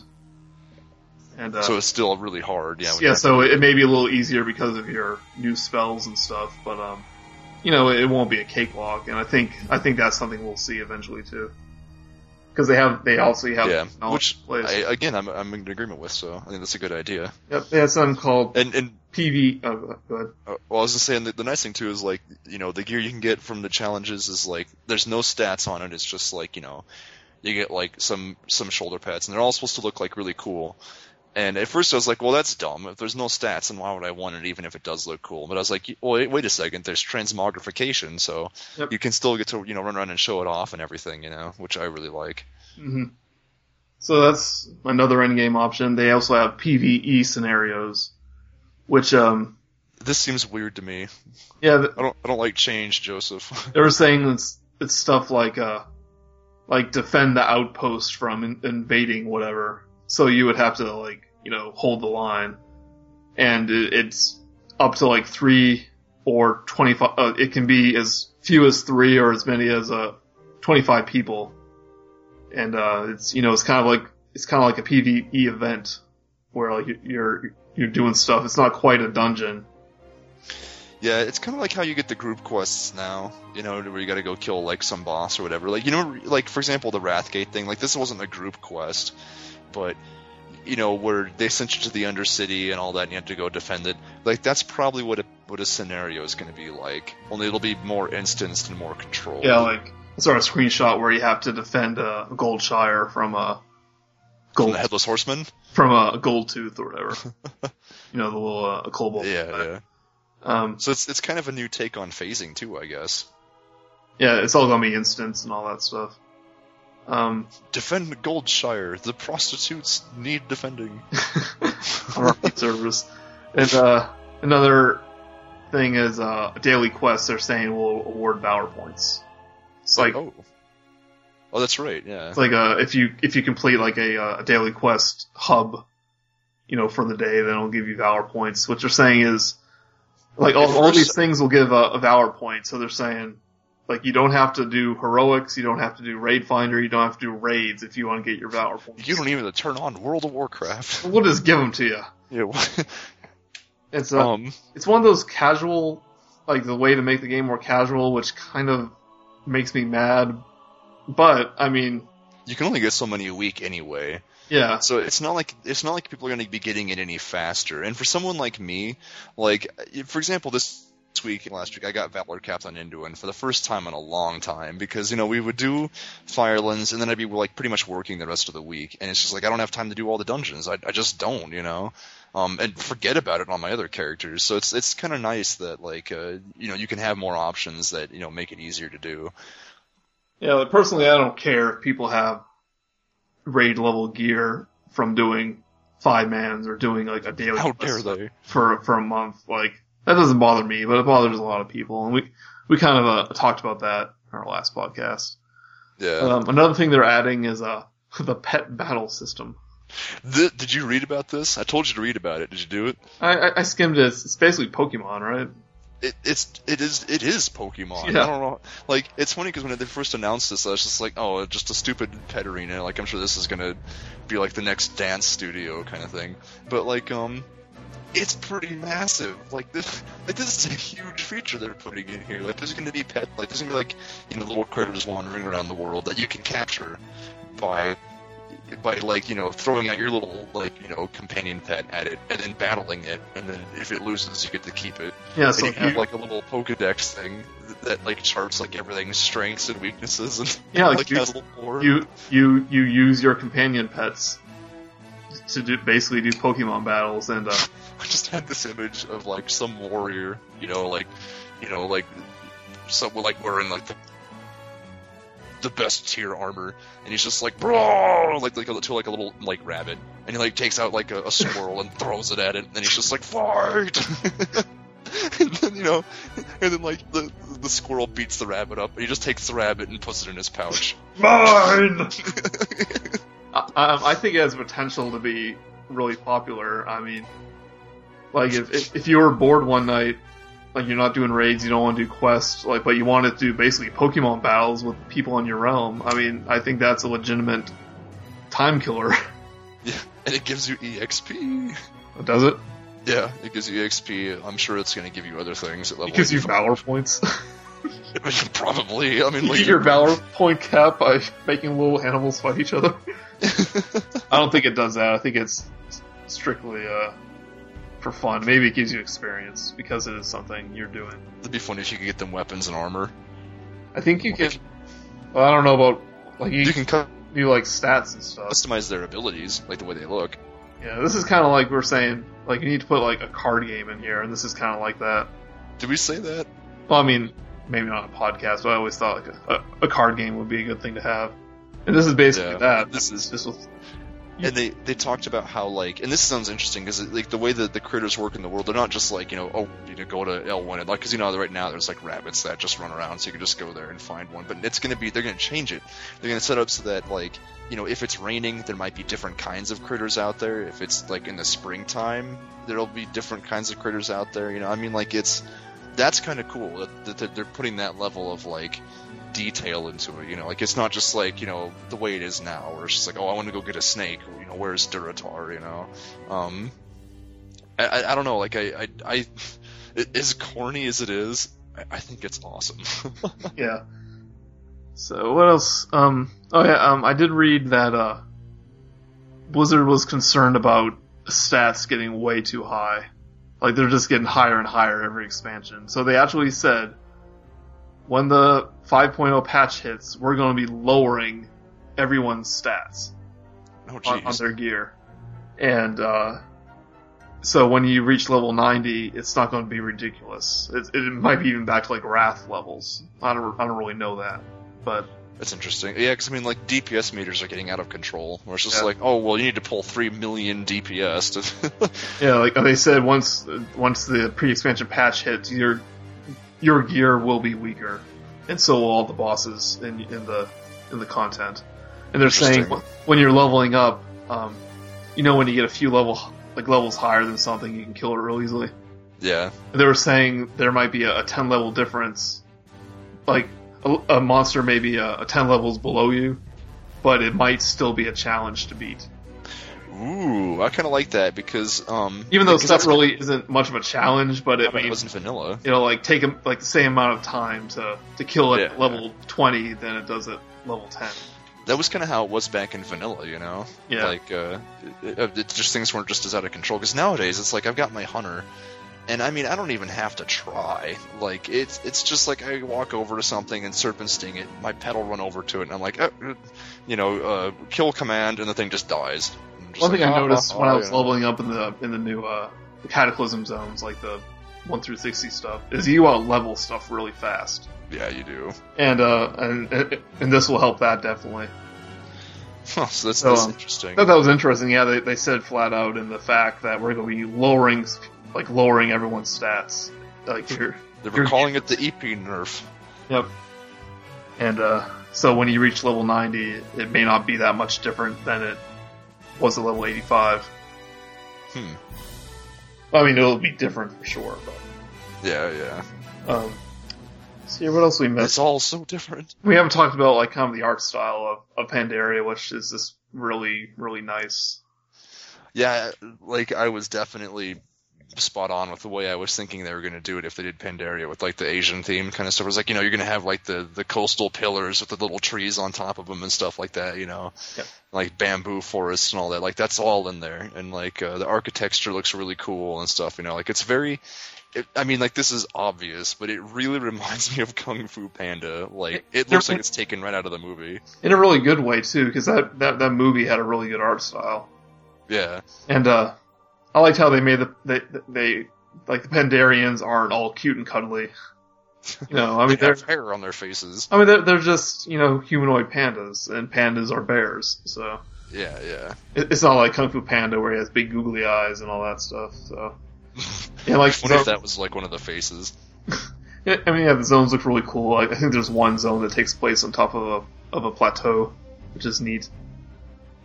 And, so it's still really hard. Yeah, so it may be a little easier because of your new spells and stuff, but, you know, it won't be a cakewalk, and I think that's something we'll see eventually too, because they also have knowledge, which I'm in agreement with. So I think that's a good idea. Yep, they have something called PV. Oh, go ahead. Well, I was just saying the nice thing too is like, you know, the gear you can get from the challenges is like there's no stats on it. It's just like, you know, you get like some shoulder pads, and they're all supposed to look like really cool. And at first I was like, well, that's dumb. If there's no stats, then why would I want it, even if it does look cool? But I was like, well, wait a second. There's transmogrification, so you can still get to, you know, run around and show it off and everything, you know, which I really like. Mm-hmm. So that's another endgame option. They also have PvE scenarios, which this seems weird to me. Yeah, I don't like change, Joseph. They were saying it's stuff like defend the outpost from invading whatever. So you would have to, like, you know, hold the line, and it's up to like 3 or 25. It can be as few as 3 or as many as 25 people, and it's kind of like a PvE event where like you're doing stuff. It's not quite a dungeon. Yeah, it's kind of like how you get the group quests now, you know, where you got to go kill like some boss or whatever. Like, you know, like for example the Wrathgate thing. Like this wasn't a group quest, but you know, where they sent you to the Undercity and all that, and you had to go defend it. Like, that's probably what a scenario is going to be like. Only it'll be more instanced and more controlled. Yeah, like, I saw a screenshot where you have to defend Goldshire from a Gold, from the Headless Horseman? From a Gold Tooth or whatever. You know, the little kobold. Yeah, guy. Yeah. So it's kind of a new take on phasing, too, I guess. Yeah, it's all going to be instants and all that stuff. Defend Goldshire. The prostitutes need defending. Service. And another thing is daily quests. They're saying will award Valor points. It's like, oh, that's right. Yeah, it's like if you complete like a daily quest hub, you know, for the day, then it'll give you Valor points. What they're saying is like all these things will give a Valor point. So they're saying, like, you don't have to do heroics, you don't have to do raid finder, you don't have to do raids if you want to get your Valor points. You don't even have to turn on World of Warcraft. We'll just give them to you. Yeah. It's it's one of those casual, like, the way to make the game more casual, which kind of makes me mad. But I mean, you can only get so many a week anyway. Yeah. So it's not like people are going to be getting it any faster. And for someone like me, like, for example, last week I got Valor capped on Induin for the first time in a long time, because, you know, we would do Firelands and then I'd be like pretty much working the rest of the week, and it's just like I don't have time to do all the dungeons. I just don't, you know, and forget about it on my other characters. So it's kind of nice that, like, you know, you can have more options that, you know, make it easier to do. Yeah, like, personally, I don't care if people have raid level gear from doing 5 mans or doing like a daily for a month. Like, that doesn't bother me, but it bothers a lot of people, and we kind of talked about that in our last podcast. Yeah. Another thing they're adding is the pet battle system. Did you read about this? I told you to read about it. Did you do it? I skimmed it. It's basically Pokemon, right? It is Pokemon. Yeah. I don't know. Like, it's funny because when they first announced this, I was just like, oh, just a stupid pet arena. Like, I'm sure this is gonna be like the next Dance Studio kind of thing. But like, it's pretty massive. Like this is a huge feature they're putting in here. Like, there's going to be like, you know, little critters wandering around the world that you can capture by like, you know, throwing out your little, like, you know, companion pet at it and then battling it, and then if it loses, you get to keep it. Yeah, so you have like a little Pokedex thing that like charts like everything's strengths and weaknesses, and yeah, like you, has a little board. You use your companion pets to basically do Pokemon battles. And I just had this image of like some warrior, you know, like someone like wearing like the best tier armor, and he's just like, bro, like a little like rabbit, and he like takes out like a squirrel and throws it at it, and then he's just like, fight. And then, you know, and then like the squirrel beats the rabbit up, and he just takes the rabbit and puts it in his pouch. Mine. I think it has potential to be really popular. I mean, like, if you were bored one night, like, you're not doing raids, you don't want to do quests, like, but you want to do basically Pokemon battles with people in your realm, I mean, I think that's a legitimate time killer. Yeah, and it gives you EXP. Does it? Yeah, it gives you EXP. I'm sure it's going to give you other things. It gives you Valor points. Probably. I mean, you get your Valor point cap by making little animals fight each other. I don't think it does that. I think it's strictly for fun. Maybe it gives you experience because it is something you're doing. It'd be funny if you could get them weapons and armor. I think you can. Well, I don't know about, like, you can do like stats and stuff. Customize their abilities, like the way they look. Yeah, this is kind of like we're saying, like, you need to put like a card game in here, and this is kind of like that. Did we say that? Well, I mean, maybe not a podcast, but I always thought like a card game would be a good thing to have. And this is basically that. This was... And they talked about how, like, and this sounds interesting because, like, the way that the critters work in the world, they're not just like, you know, oh, you know, go to L1 and, like, because, you know, right now there's like rabbits that just run around, so you can just go there and find one. But it's going to be, they're going to change it. They're going to set up so that, like, you know, if it's raining, there might be different kinds of critters out there. If it's like in the springtime, there'll be different kinds of critters out there. You know, I mean, like, it's, that's kind of cool that they're putting that level of, like, detail into it, you know, like, it's not just like, you know, the way it is now, where it's just like, oh, I want to go get a snake, or, you know, where's Durotar, you know, I don't know, like, I as corny as it is, I think it's awesome. Yeah. So, what else, I did read that, Blizzard was concerned about stats getting way too high. Like, they're just getting higher and higher every expansion. So they actually said, when the 5.0 patch hits, we're going to be lowering everyone's stats on their gear. And so when you reach level 90, it's not going to be ridiculous. It might be even back to, like, Wrath levels. I don't really know that, but... That's interesting. Yeah, because, I mean, like, DPS meters are getting out of control. Where it's just like, oh, well, you need to pull 3 million DPS to... Yeah, like they said, once the pre-expansion patch hits, your gear will be weaker. And so will all the bosses in the content. And they're saying, when you're leveling up, you know, when you get a few levels higher than something, you can kill it real easily. Yeah. And they were saying there might be a 10-level difference. Like... A monster may be a 10 levels below you, but it might still be a challenge to beat. Ooh, I kind of like that because even though stuff really isn't much of a challenge, but it wasn't vanilla. You know, like take like the same amount of time to kill it at level 20 than it does at level 10. That was kind of how it was back in vanilla, you know. Yeah. Like it just things weren't just as out of control because nowadays it's like I've got my hunter. And I mean, I don't even have to try. Like, it's just like I walk over to something and serpent sting it. My pet will run over to it, and I'm like, kill command, and the thing just dies. One thing I noticed when I was leveling up in the new the Cataclysm zones, like the 1 through 60 stuff, is you out level stuff really fast. Yeah, you do. And this will help that definitely. Huh, so that's interesting. I thought that was interesting. Yeah, they said flat out in the fact that we're going to be lowering everyone's stats. Like they were calling it the EP nerf. Yep. And so when you reach level 90, it may not be that much different than it was at level 85. I mean, it'll be different for sure. But... Yeah. See what else we missed. It's all so different. We haven't talked about like kind of the art style of Pandaria, which is just really, really nice. Yeah, like I was definitely spot on with the way I was thinking they were going to do it if they did Pandaria with like the Asian theme kind of stuff. It was like, you know, you're going to have like the coastal pillars with the little trees on top of them and stuff like that, you know, like bamboo forests and all that. Like that's all in there. And like the architecture looks really cool and stuff, you know, like it's very, I mean, like this is obvious, but it really reminds me of Kung Fu Panda. Like it looks like it's taken right out of the movie. In a really good way too, because that movie had a really good art style. Yeah. And, I liked how they made they the Pandarians aren't all cute and cuddly. You know, I mean, they have hair on their faces. I mean, they're just, you know, humanoid pandas, and pandas are bears, so. Yeah. It's not like Kung Fu Panda where he has big googly eyes and all that stuff, so. Yeah, like, what if that was like one of the faces? Yeah, I mean, yeah, the zones look really cool. Like, I think there's one zone that takes place on top of a plateau, which is neat.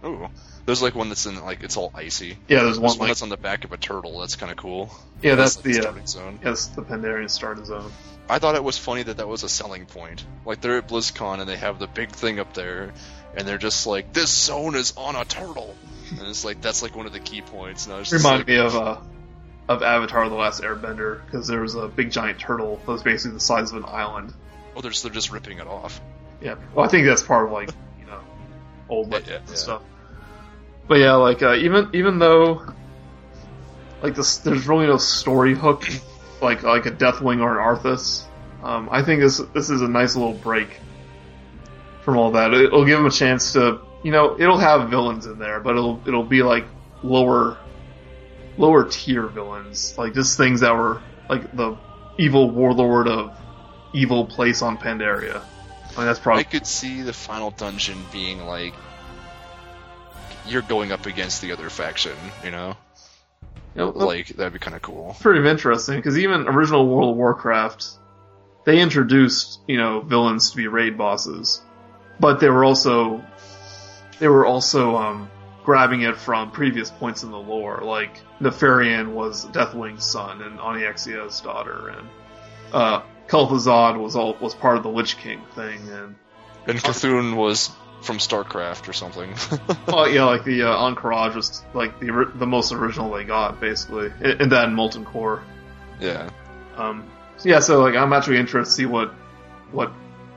Ooh. There's like one that's in like it's all icy. Yeah, there's one that's on the back of a turtle. That's kind of cool. Yeah, that's like the starting zone. Yeah, that's the Pandarian starting zone. I thought it was funny that was a selling point. Like they're at BlizzCon and they have the big thing up there, and they're just like, "This zone is on a turtle," and it's like that's like one of the key points. And I was reminded me of Avatar: The Last Airbender because there was a big giant turtle that was basically the size of an island. Oh, they're just ripping it off. Yeah, well, I think that's part of like you know old legends and stuff. But yeah, like even though like there's really no story hook like a Deathwing or an Arthas, I think this is a nice little break from all that. It'll give them a chance to you know it'll have villains in there, but it'll be like lower tier villains like just things that were like the evil warlord of evil place on Pandaria. I mean, that's probably I could see the final dungeon being like. You're going up against the other faction, you know? Like, that'd be kind of cool. Pretty interesting, because even original World of Warcraft, they introduced, you know, villains to be raid bosses. But they were also grabbing it from previous points in the lore, like Nefarian was Deathwing's son and Onyxia's daughter, and Kel'Thuzad was part of the Lich King thing, and Cthulhu was... From StarCraft or something. Oh yeah, like the Encourage was like the most original they got, basically, and that in Molten Core. Yeah. So like I'm actually interested to see what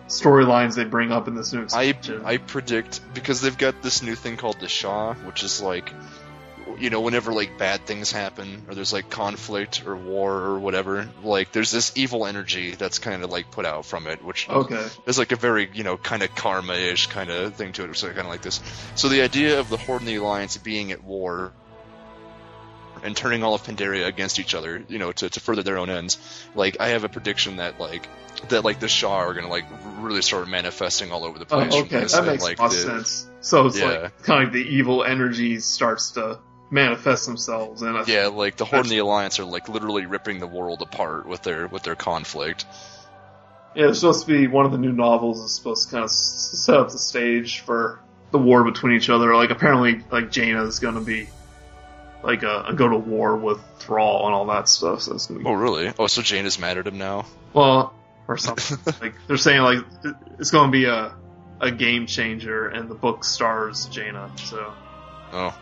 storylines they bring up in this new expansion. I predict, because they've got this new thing called the Sha, which is like, you know, whenever like bad things happen or there's like conflict or war or whatever, like there's this evil energy that's kind of like put out from it, which is like a very, you know, kind of karma-ish kind of thing to it, which is kind of like this. So the idea of the Horde and the Alliance being at war and turning all of Pandaria against each other, you know, to further their own ends, like I have a prediction that the Shah are going to like really start manifesting all over the place. That makes sense. So it's like kind of the evil energy starts to manifest themselves, and like the Horde and the Alliance are like literally ripping the world apart with their conflict. Yeah, it's supposed to be one of the new novels is supposed to kind of set up the stage for the war between each other. Like apparently, like Jaina is going to be like a go to war with Thrall and all that stuff. So it's gonna be... Oh really? Oh, so Jaina's mad at him now? Well, or something. Like they're saying like it's going to be a game changer, and the book stars Jaina. So. Oh.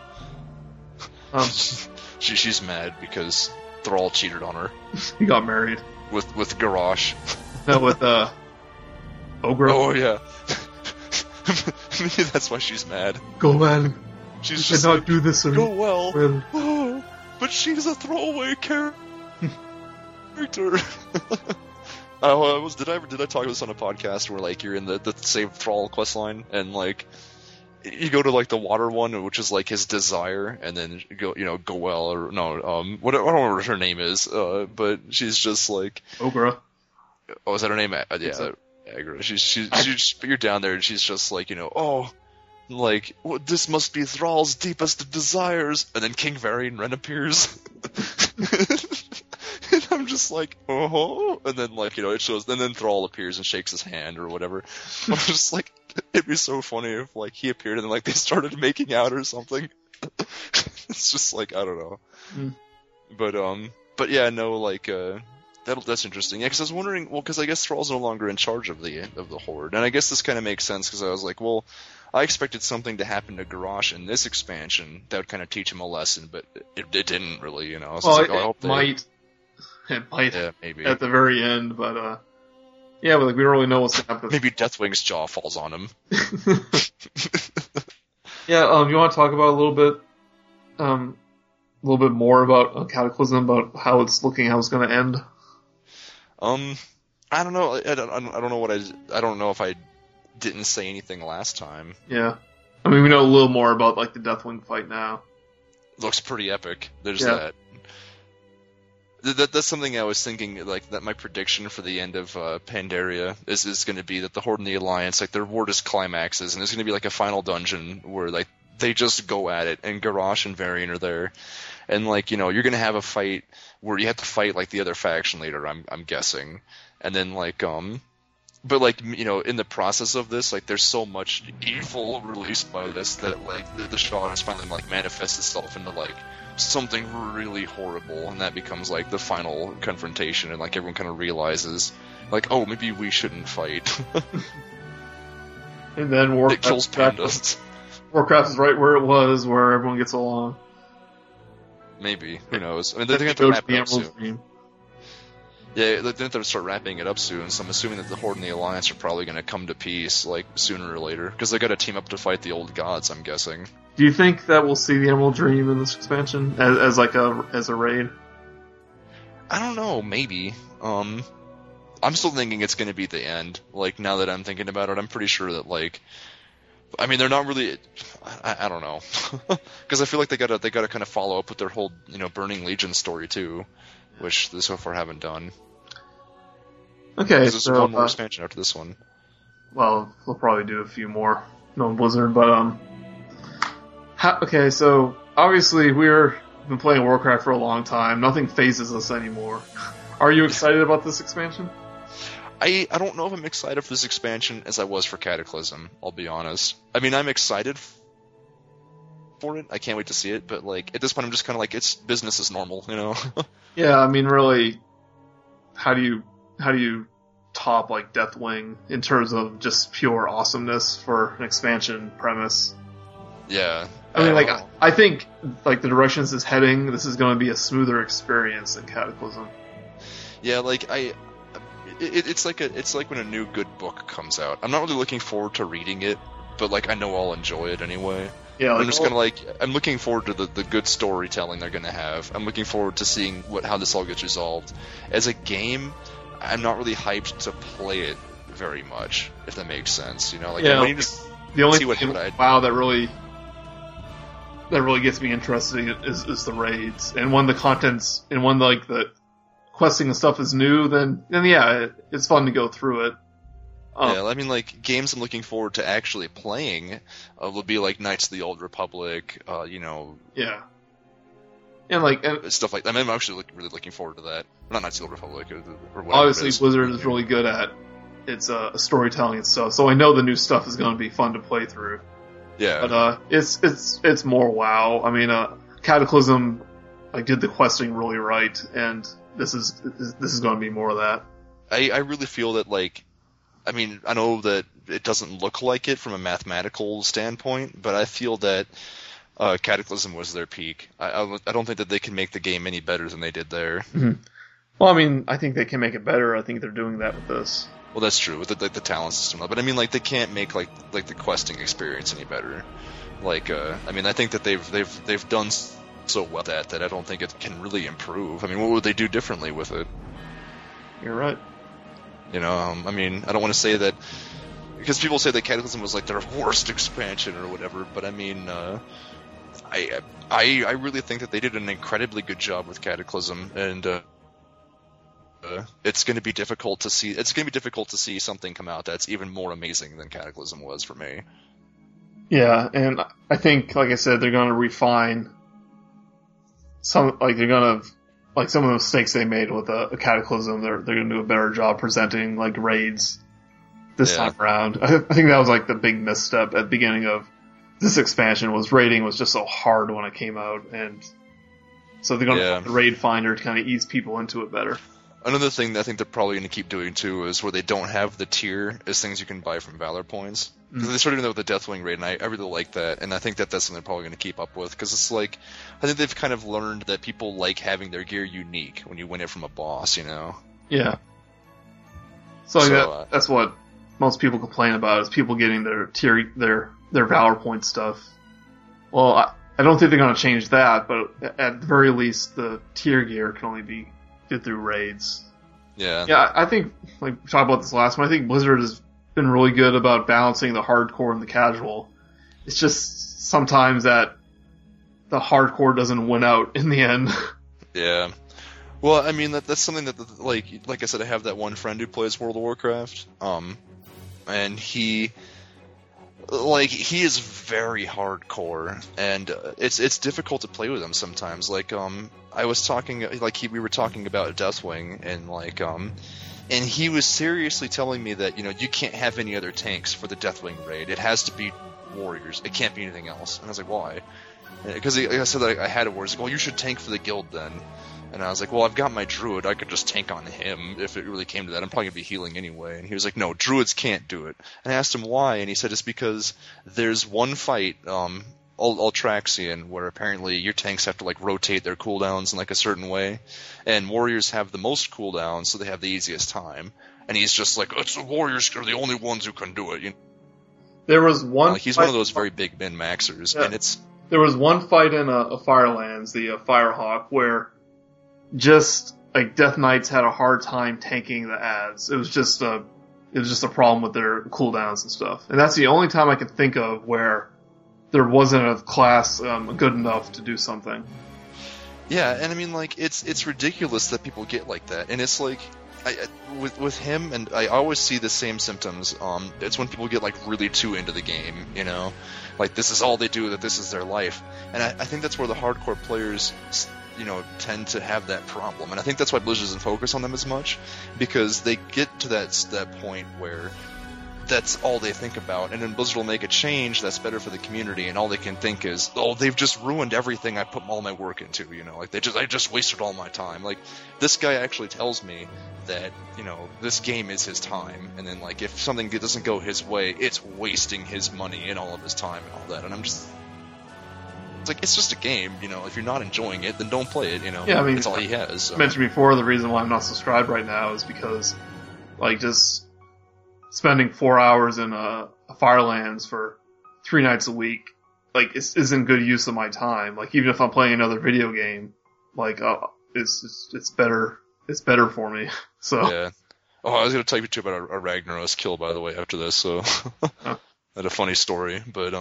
She's mad because Thrall cheated on her. He got married with Garrosh. No, with Ogre. Oh yeah. Maybe that's why she's mad. Go man. She's you just cannot like, do this. Go well. Oh, but she's a throwaway character. Did I talk about this on a podcast where like you're in the save Thrall questline and like. You go to like the water one, which is like his desire, and then Goel or I don't remember what her name is, but she's just like Aggra. Oh, is that her name? Yeah, Aggra. She's you're down there, and she's just like this must be Thrall's deepest of desires, and then King Varian Wren appears. And I'm just like, oh, and then it shows, and then Thrall appears and shakes his hand or whatever. I'm just like. It'd be so funny if, he appeared and, they started making out or something. It's just, I don't know. Mm. But yeah, no, that's interesting. Yeah, because I was wondering, because I guess Thrall's no longer in charge of the Horde. And I guess this kind of makes sense, because I was like, well, I expected something to happen to Garrosh in this expansion that would kind of teach him a lesson, but it didn't really, you know. So It might yeah, maybe. At the very end, but, yeah, but we don't really know what's happening. Maybe Deathwing's jaw falls on him. Yeah, you want to talk about a little bit more about Cataclysm, about how it's looking, how it's going to end? I don't know. I don't know if I didn't say anything last time. Yeah, I mean, we know a little more about the Deathwing fight now. Looks pretty epic. There's that. That's something I was thinking, that my prediction for the end of Pandaria is going to be that the Horde and the Alliance, their war just climaxes, and there's going to be, a final dungeon where, they just go at it, and Garrosh and Varian are there. And, you're going to have a fight where you have to fight, the other faction later, I'm guessing. And then, But, in the process of this, there's so much evil released by this that, the Sha has finally, manifests itself into, something really horrible, and that becomes, the final confrontation, and, everyone kind of realizes, oh, maybe we shouldn't fight. And then Warcraft... It kills pandas. Warcraft is right where it was, where everyone gets along. Maybe. Who knows? I mean, they're going to wrap it up soon. Dream. Yeah, they're going to start wrapping it up soon, so I'm assuming that the Horde and the Alliance are probably going to come to peace, sooner or later, because they got to team up to fight the old gods, I'm guessing. Do you think that we'll see the Emerald Dream in this expansion as a raid? I don't know, maybe. I'm still thinking it's going to be the end. Now that I'm thinking about it, I'm pretty sure that I mean, they're not really. I don't know, because I feel like they gotta kind of follow up with their whole Burning Legion story too, which they so far haven't done. Okay, there's one more expansion after this one. Well, they'll probably do a few more, known Blizzard, but okay, so obviously we've been playing Warcraft for a long time. Nothing phases us anymore. Are you excited about this expansion? I don't know if I'm excited for this expansion as I was for Cataclysm, I'll be honest. I mean, I'm excited for it. I can't wait to see it, but at this point I'm just kind of it's business as normal, you know? Yeah, I mean, really, how do you top Deathwing in terms of just pure awesomeness for an expansion premise? Yeah. I mean, I think, the directions it's heading, this is going to be a smoother experience than Cataclysm. Yeah, it's like when a new good book comes out. I'm not really looking forward to reading it, but like I know I'll enjoy it anyway. Yeah, I'm just gonna I'm looking forward to the good storytelling they're gonna have. I'm looking forward to seeing how this all gets resolved. As a game, I'm not really hyped to play it very much, if that makes sense. You know, like I mean, the only thing that really gets me interested is the raids, and when the content's and when like the questing and stuff is new, then yeah, it's fun to go through it. Yeah, I mean, like, games I'm looking forward to actually playing will be, like, Knights of the Old Republic, you know... Yeah. And, like... And stuff like that. I mean, I'm actually really looking forward to that. Well, not Knights of the Old Republic, or whatever. Obviously, Blizzard is really good at its storytelling and stuff, so I know the new stuff is going to be fun to play through. Yeah. But it's more WoW. I mean, Cataclysm, like, did the questing really right, and this is going to be more of that. I really feel that, like... I mean, I know that it doesn't look like it from a mathematical standpoint, but I feel that Cataclysm was their peak. I don't think that they can make the game any better than they did there. Mm-hmm. Well, I mean, I think they can make it better. I think they're doing that with this. Well, that's true, with the talent system. But I mean, like, they can't make like the questing experience any better. Like, I mean, I think that they've done so well that I don't think it can really improve. I mean, what would they do differently with it? You're right. You know, I mean, I don't want to say that, because people say that Cataclysm was like their worst expansion or whatever, but I mean, I really think that they did an incredibly good job with Cataclysm, and it's going to be difficult to see something come out that's even more amazing than Cataclysm was for me. Yeah, and I think, like I said, they're going to refine some, like they're going to. Like, some of the mistakes they made with a Cataclysm, they're going to do a better job presenting, like, raids this time around. I think that was, like, the big misstep at the beginning of this expansion was raiding was just so hard when it came out, and so they're going to have the raid finder to kind of ease people into it better. Another thing that I think they're probably going to keep doing, too, is where they don't have the tier is things you can buy from Valor Points. Because they started with the Deathwing raid, and I really like that, and I think that that's something they're probably going to keep up with, because it's like, I think they've kind of learned that people like having their gear unique when you win it from a boss, you know? Yeah. So that's what most people complain about, is people getting their tier, their Valor Point stuff. Well, I don't think they're going to change that, but at the very least, the tier gear can only be did through raids. Yeah. Yeah, I think, like, we talked about this last one, I think Blizzard is... been really good about balancing the hardcore and the casual. It's just sometimes that the hardcore doesn't win out in the end. Yeah. Well, I mean, that's something that, like I said, I have that one friend who plays World of Warcraft, and he is very hardcore, and it's difficult to play with him sometimes. Like, I was talking, like, we were talking about Deathwing, and, like, and he was seriously telling me that, you know, you can't have any other tanks for the Deathwing raid. It has to be warriors. It can't be anything else. And I was like, why? Because I said that I had a warrior. He's like, well, you should tank for the guild then. And I was like, well, I've got my druid. I could just tank on him if it really came to that. I'm probably going to be healing anyway. And he was like, no, druids can't do it. And I asked him why, and he said it's because there's one fight, Ultraxian, where apparently your tanks have to like rotate their cooldowns in like a certain way, and warriors have the most cooldowns, so they have the easiest time. And he's just like, it's the warriors are the only ones who can do it. You know? There was one. He's one of those very big min maxers, yeah. And it's there was one fight in a Firelands, the Firehawk, where just like Death Knights had a hard time tanking the adds. It was just a problem with their cooldowns and stuff. And that's the only time I could think of where there wasn't a class good enough to do something. Yeah, and I mean, like, it's ridiculous that people get like that. And it's like, with him, and I always see the same symptoms. It's when people get, like, really too into the game, you know? Like, this is all they do, that this is their life. And I think that's where the hardcore players, you know, tend to have that problem. And I think that's why Blizzard doesn't focus on them as much, because they get to that point where... that's all they think about, and then Blizzard will make a change that's better for the community, and all they can think is, oh, they've just ruined everything I put all my work into, you know, like, I just wasted all my time. Like, this guy actually tells me that, you know, this game is his time, and then, like, if something doesn't go his way, it's wasting his money and all of his time and all that, and I'm just... It's like, it's just a game, you know, if you're not enjoying it, then don't play it, you know, yeah, I mean, it's all he has. So. I mentioned before, the reason why I'm not subscribed right now is because Like, just spending 4 hours in a Firelands for 3 nights a week, like, isn't good use of my time. Like, even if I'm playing another video game, like, it's better for me. So. Yeah. Oh, I was going to tell you too about a Ragnaros kill, by the way, after this, so. Huh. That's a funny story, but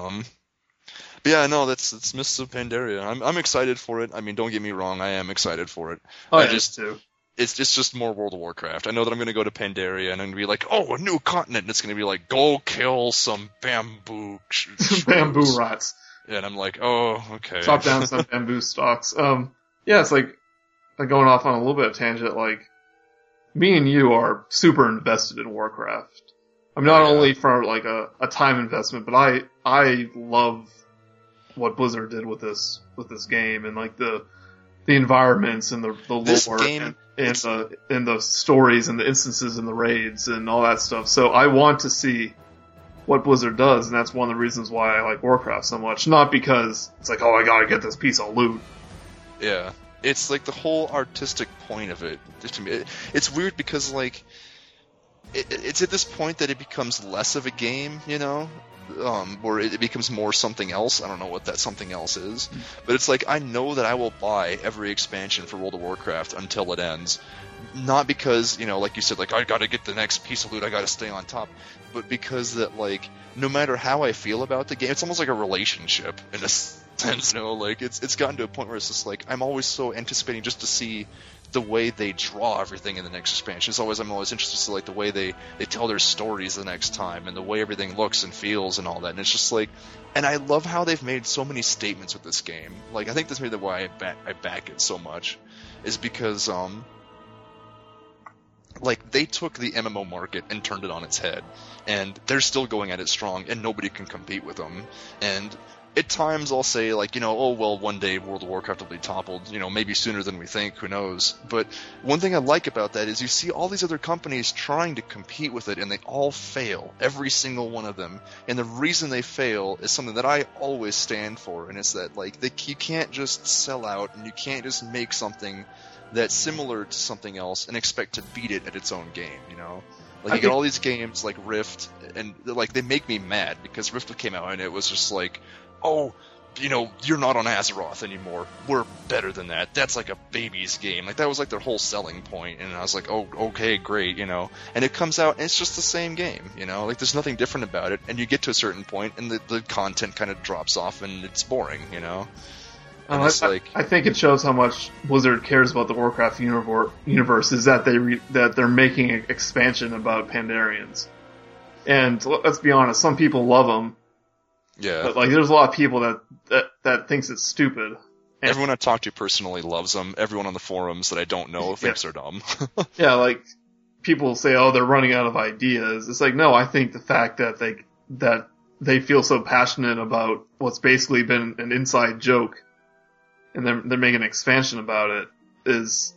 yeah, no, that's Mists of Pandaria. I'm excited for it. I mean, don't get me wrong, I am excited for it. Oh, yeah, I just too. It's just more World of Warcraft. I know that I'm going to go to Pandaria and I'm going to be like, oh, a new continent, and it's going to be like, go kill some bamboo. Bamboo rots. Yeah, and I'm like, oh, okay. Chop down some bamboo stalks. Yeah, it's like going off on a little bit of tangent. Like, me and you are super invested in Warcraft. I'm not only for like a time investment, but I love what Blizzard did with this game, and like the environments and the lore game, and the stories and the instances and the raids and all that stuff. So I want to see what Blizzard does, and that's one of the reasons why I like Warcraft so much. Not because it's like, oh, I gotta get this piece of loot. Yeah, it's like the whole artistic point of it. To me, it's weird because like. It's at this point that it becomes less of a game, you know, where it becomes more something else. I don't know what that something else is, but it's like I know that I will buy every expansion for World of Warcraft until it ends, not because, you know, like you said, like I got to get the next piece of loot, I got to stay on top, but because that like no matter how I feel about the game, it's almost like a relationship in a sense, you know, like it's gotten to a point where it's just like I'm always so anticipating just to see the way they draw everything in the next expansion. It's always, I'm always interested in like the way they tell their stories the next time and the way everything looks and feels and all that. And it's just like, and I love how they've made so many statements with this game. Like, I think that's maybe why I back it so much, is because like they took the MMO market and turned it on its head, and they're still going at it strong, and nobody can compete with them. And at times I'll say, like, you know, oh, well, one day World of Warcraft will be toppled, you know, maybe sooner than we think, who knows. But one thing I like about that is you see all these other companies trying to compete with it, and they all fail, every single one of them. And the reason they fail is something that I always stand for, and it's that, like, you can't just sell out, and you can't just make something that's similar to something else and expect to beat it at its own game, you know? Like, you get all these games like Rift, and, like, they make me mad, because Rift came out, and it was just like, oh, you know, you're not on Azeroth anymore. We're better than that. That's like a baby's game. Like, that was like their whole selling point. And I was like, oh, okay, great, you know. And it comes out, and it's just the same game, you know. Like, there's nothing different about it. And you get to a certain point, and the content kind of drops off, and it's boring, you know. And it's like, I think it shows how much Blizzard cares about the Warcraft universe is that they're making an expansion about Pandarians. And let's be honest, some people love them. Yeah, but like there's a lot of people that thinks it's stupid. And everyone I talk to personally loves them. Everyone on the forums that I don't know thinks they're dumb. Yeah, like people say, "Oh, they're running out of ideas." It's like, no, I think the fact that they feel so passionate about what's basically been an inside joke, and they're making an expansion about it is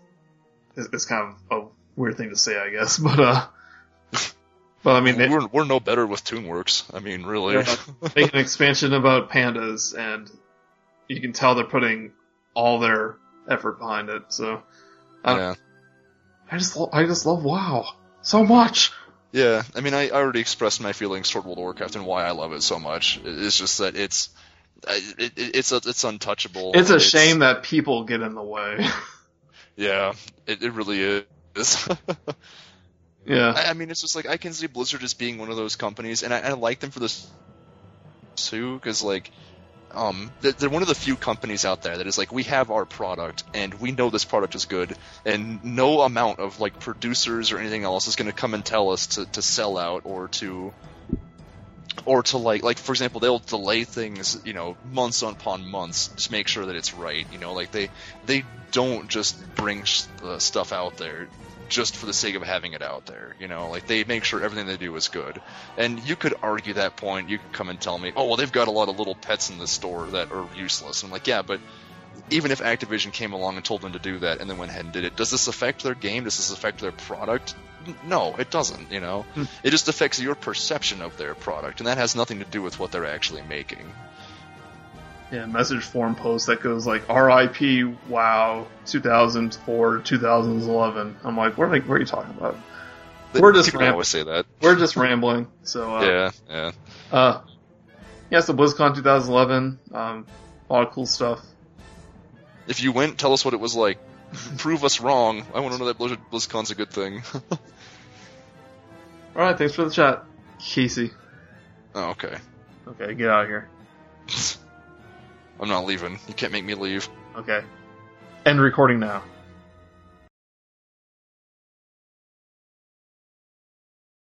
kind of a weird thing to say, I guess, but Well, I mean, we're no better with Toonworks. I mean, really. Make an expansion about pandas, and you can tell they're putting all their effort behind it. So, I just love WoW so much. Yeah, I mean, I already expressed my feelings toward World of Warcraft and why I love it so much. It's just that it's untouchable. It's a shame that people get in the way. Yeah, it really is. Yeah, I mean, it's just like I can see Blizzard as being one of those companies, and I like them for this too, because like, they're one of the few companies out there that is like, we have our product, and we know this product is good, and no amount of like producers or anything else is going to come and tell us to sell out or to like for example, they'll delay things, you know, months upon months to make sure that it's right, you know, like they don't just bring stuff out there just for the sake of having it out there, you know, like they make sure everything they do is good. And you could argue that point. You could come and tell me, oh, well, they've got a lot of little pets in the store that are useless. And I'm like, yeah, but even if Activision came along and told them to do that and then went ahead and did it, does this affect their game? Does this affect their product? No, it doesn't, you know. It just affects your perception of their product, and that has nothing to do with what they're actually making. Yeah, message forum post that goes like "R.I.P. WoW 2004 2011." I'm like, where are you talking about? We're just people always say that. We're just rambling. So so BlizzCon 2011, a lot of cool stuff. If you went, tell us what it was like. Prove us wrong. I want to know that BlizzCon's a good thing. All right, thanks for the chat, Casey. Oh, okay. Okay, get out of here. I'm not leaving. You can't make me leave. Okay. End recording now.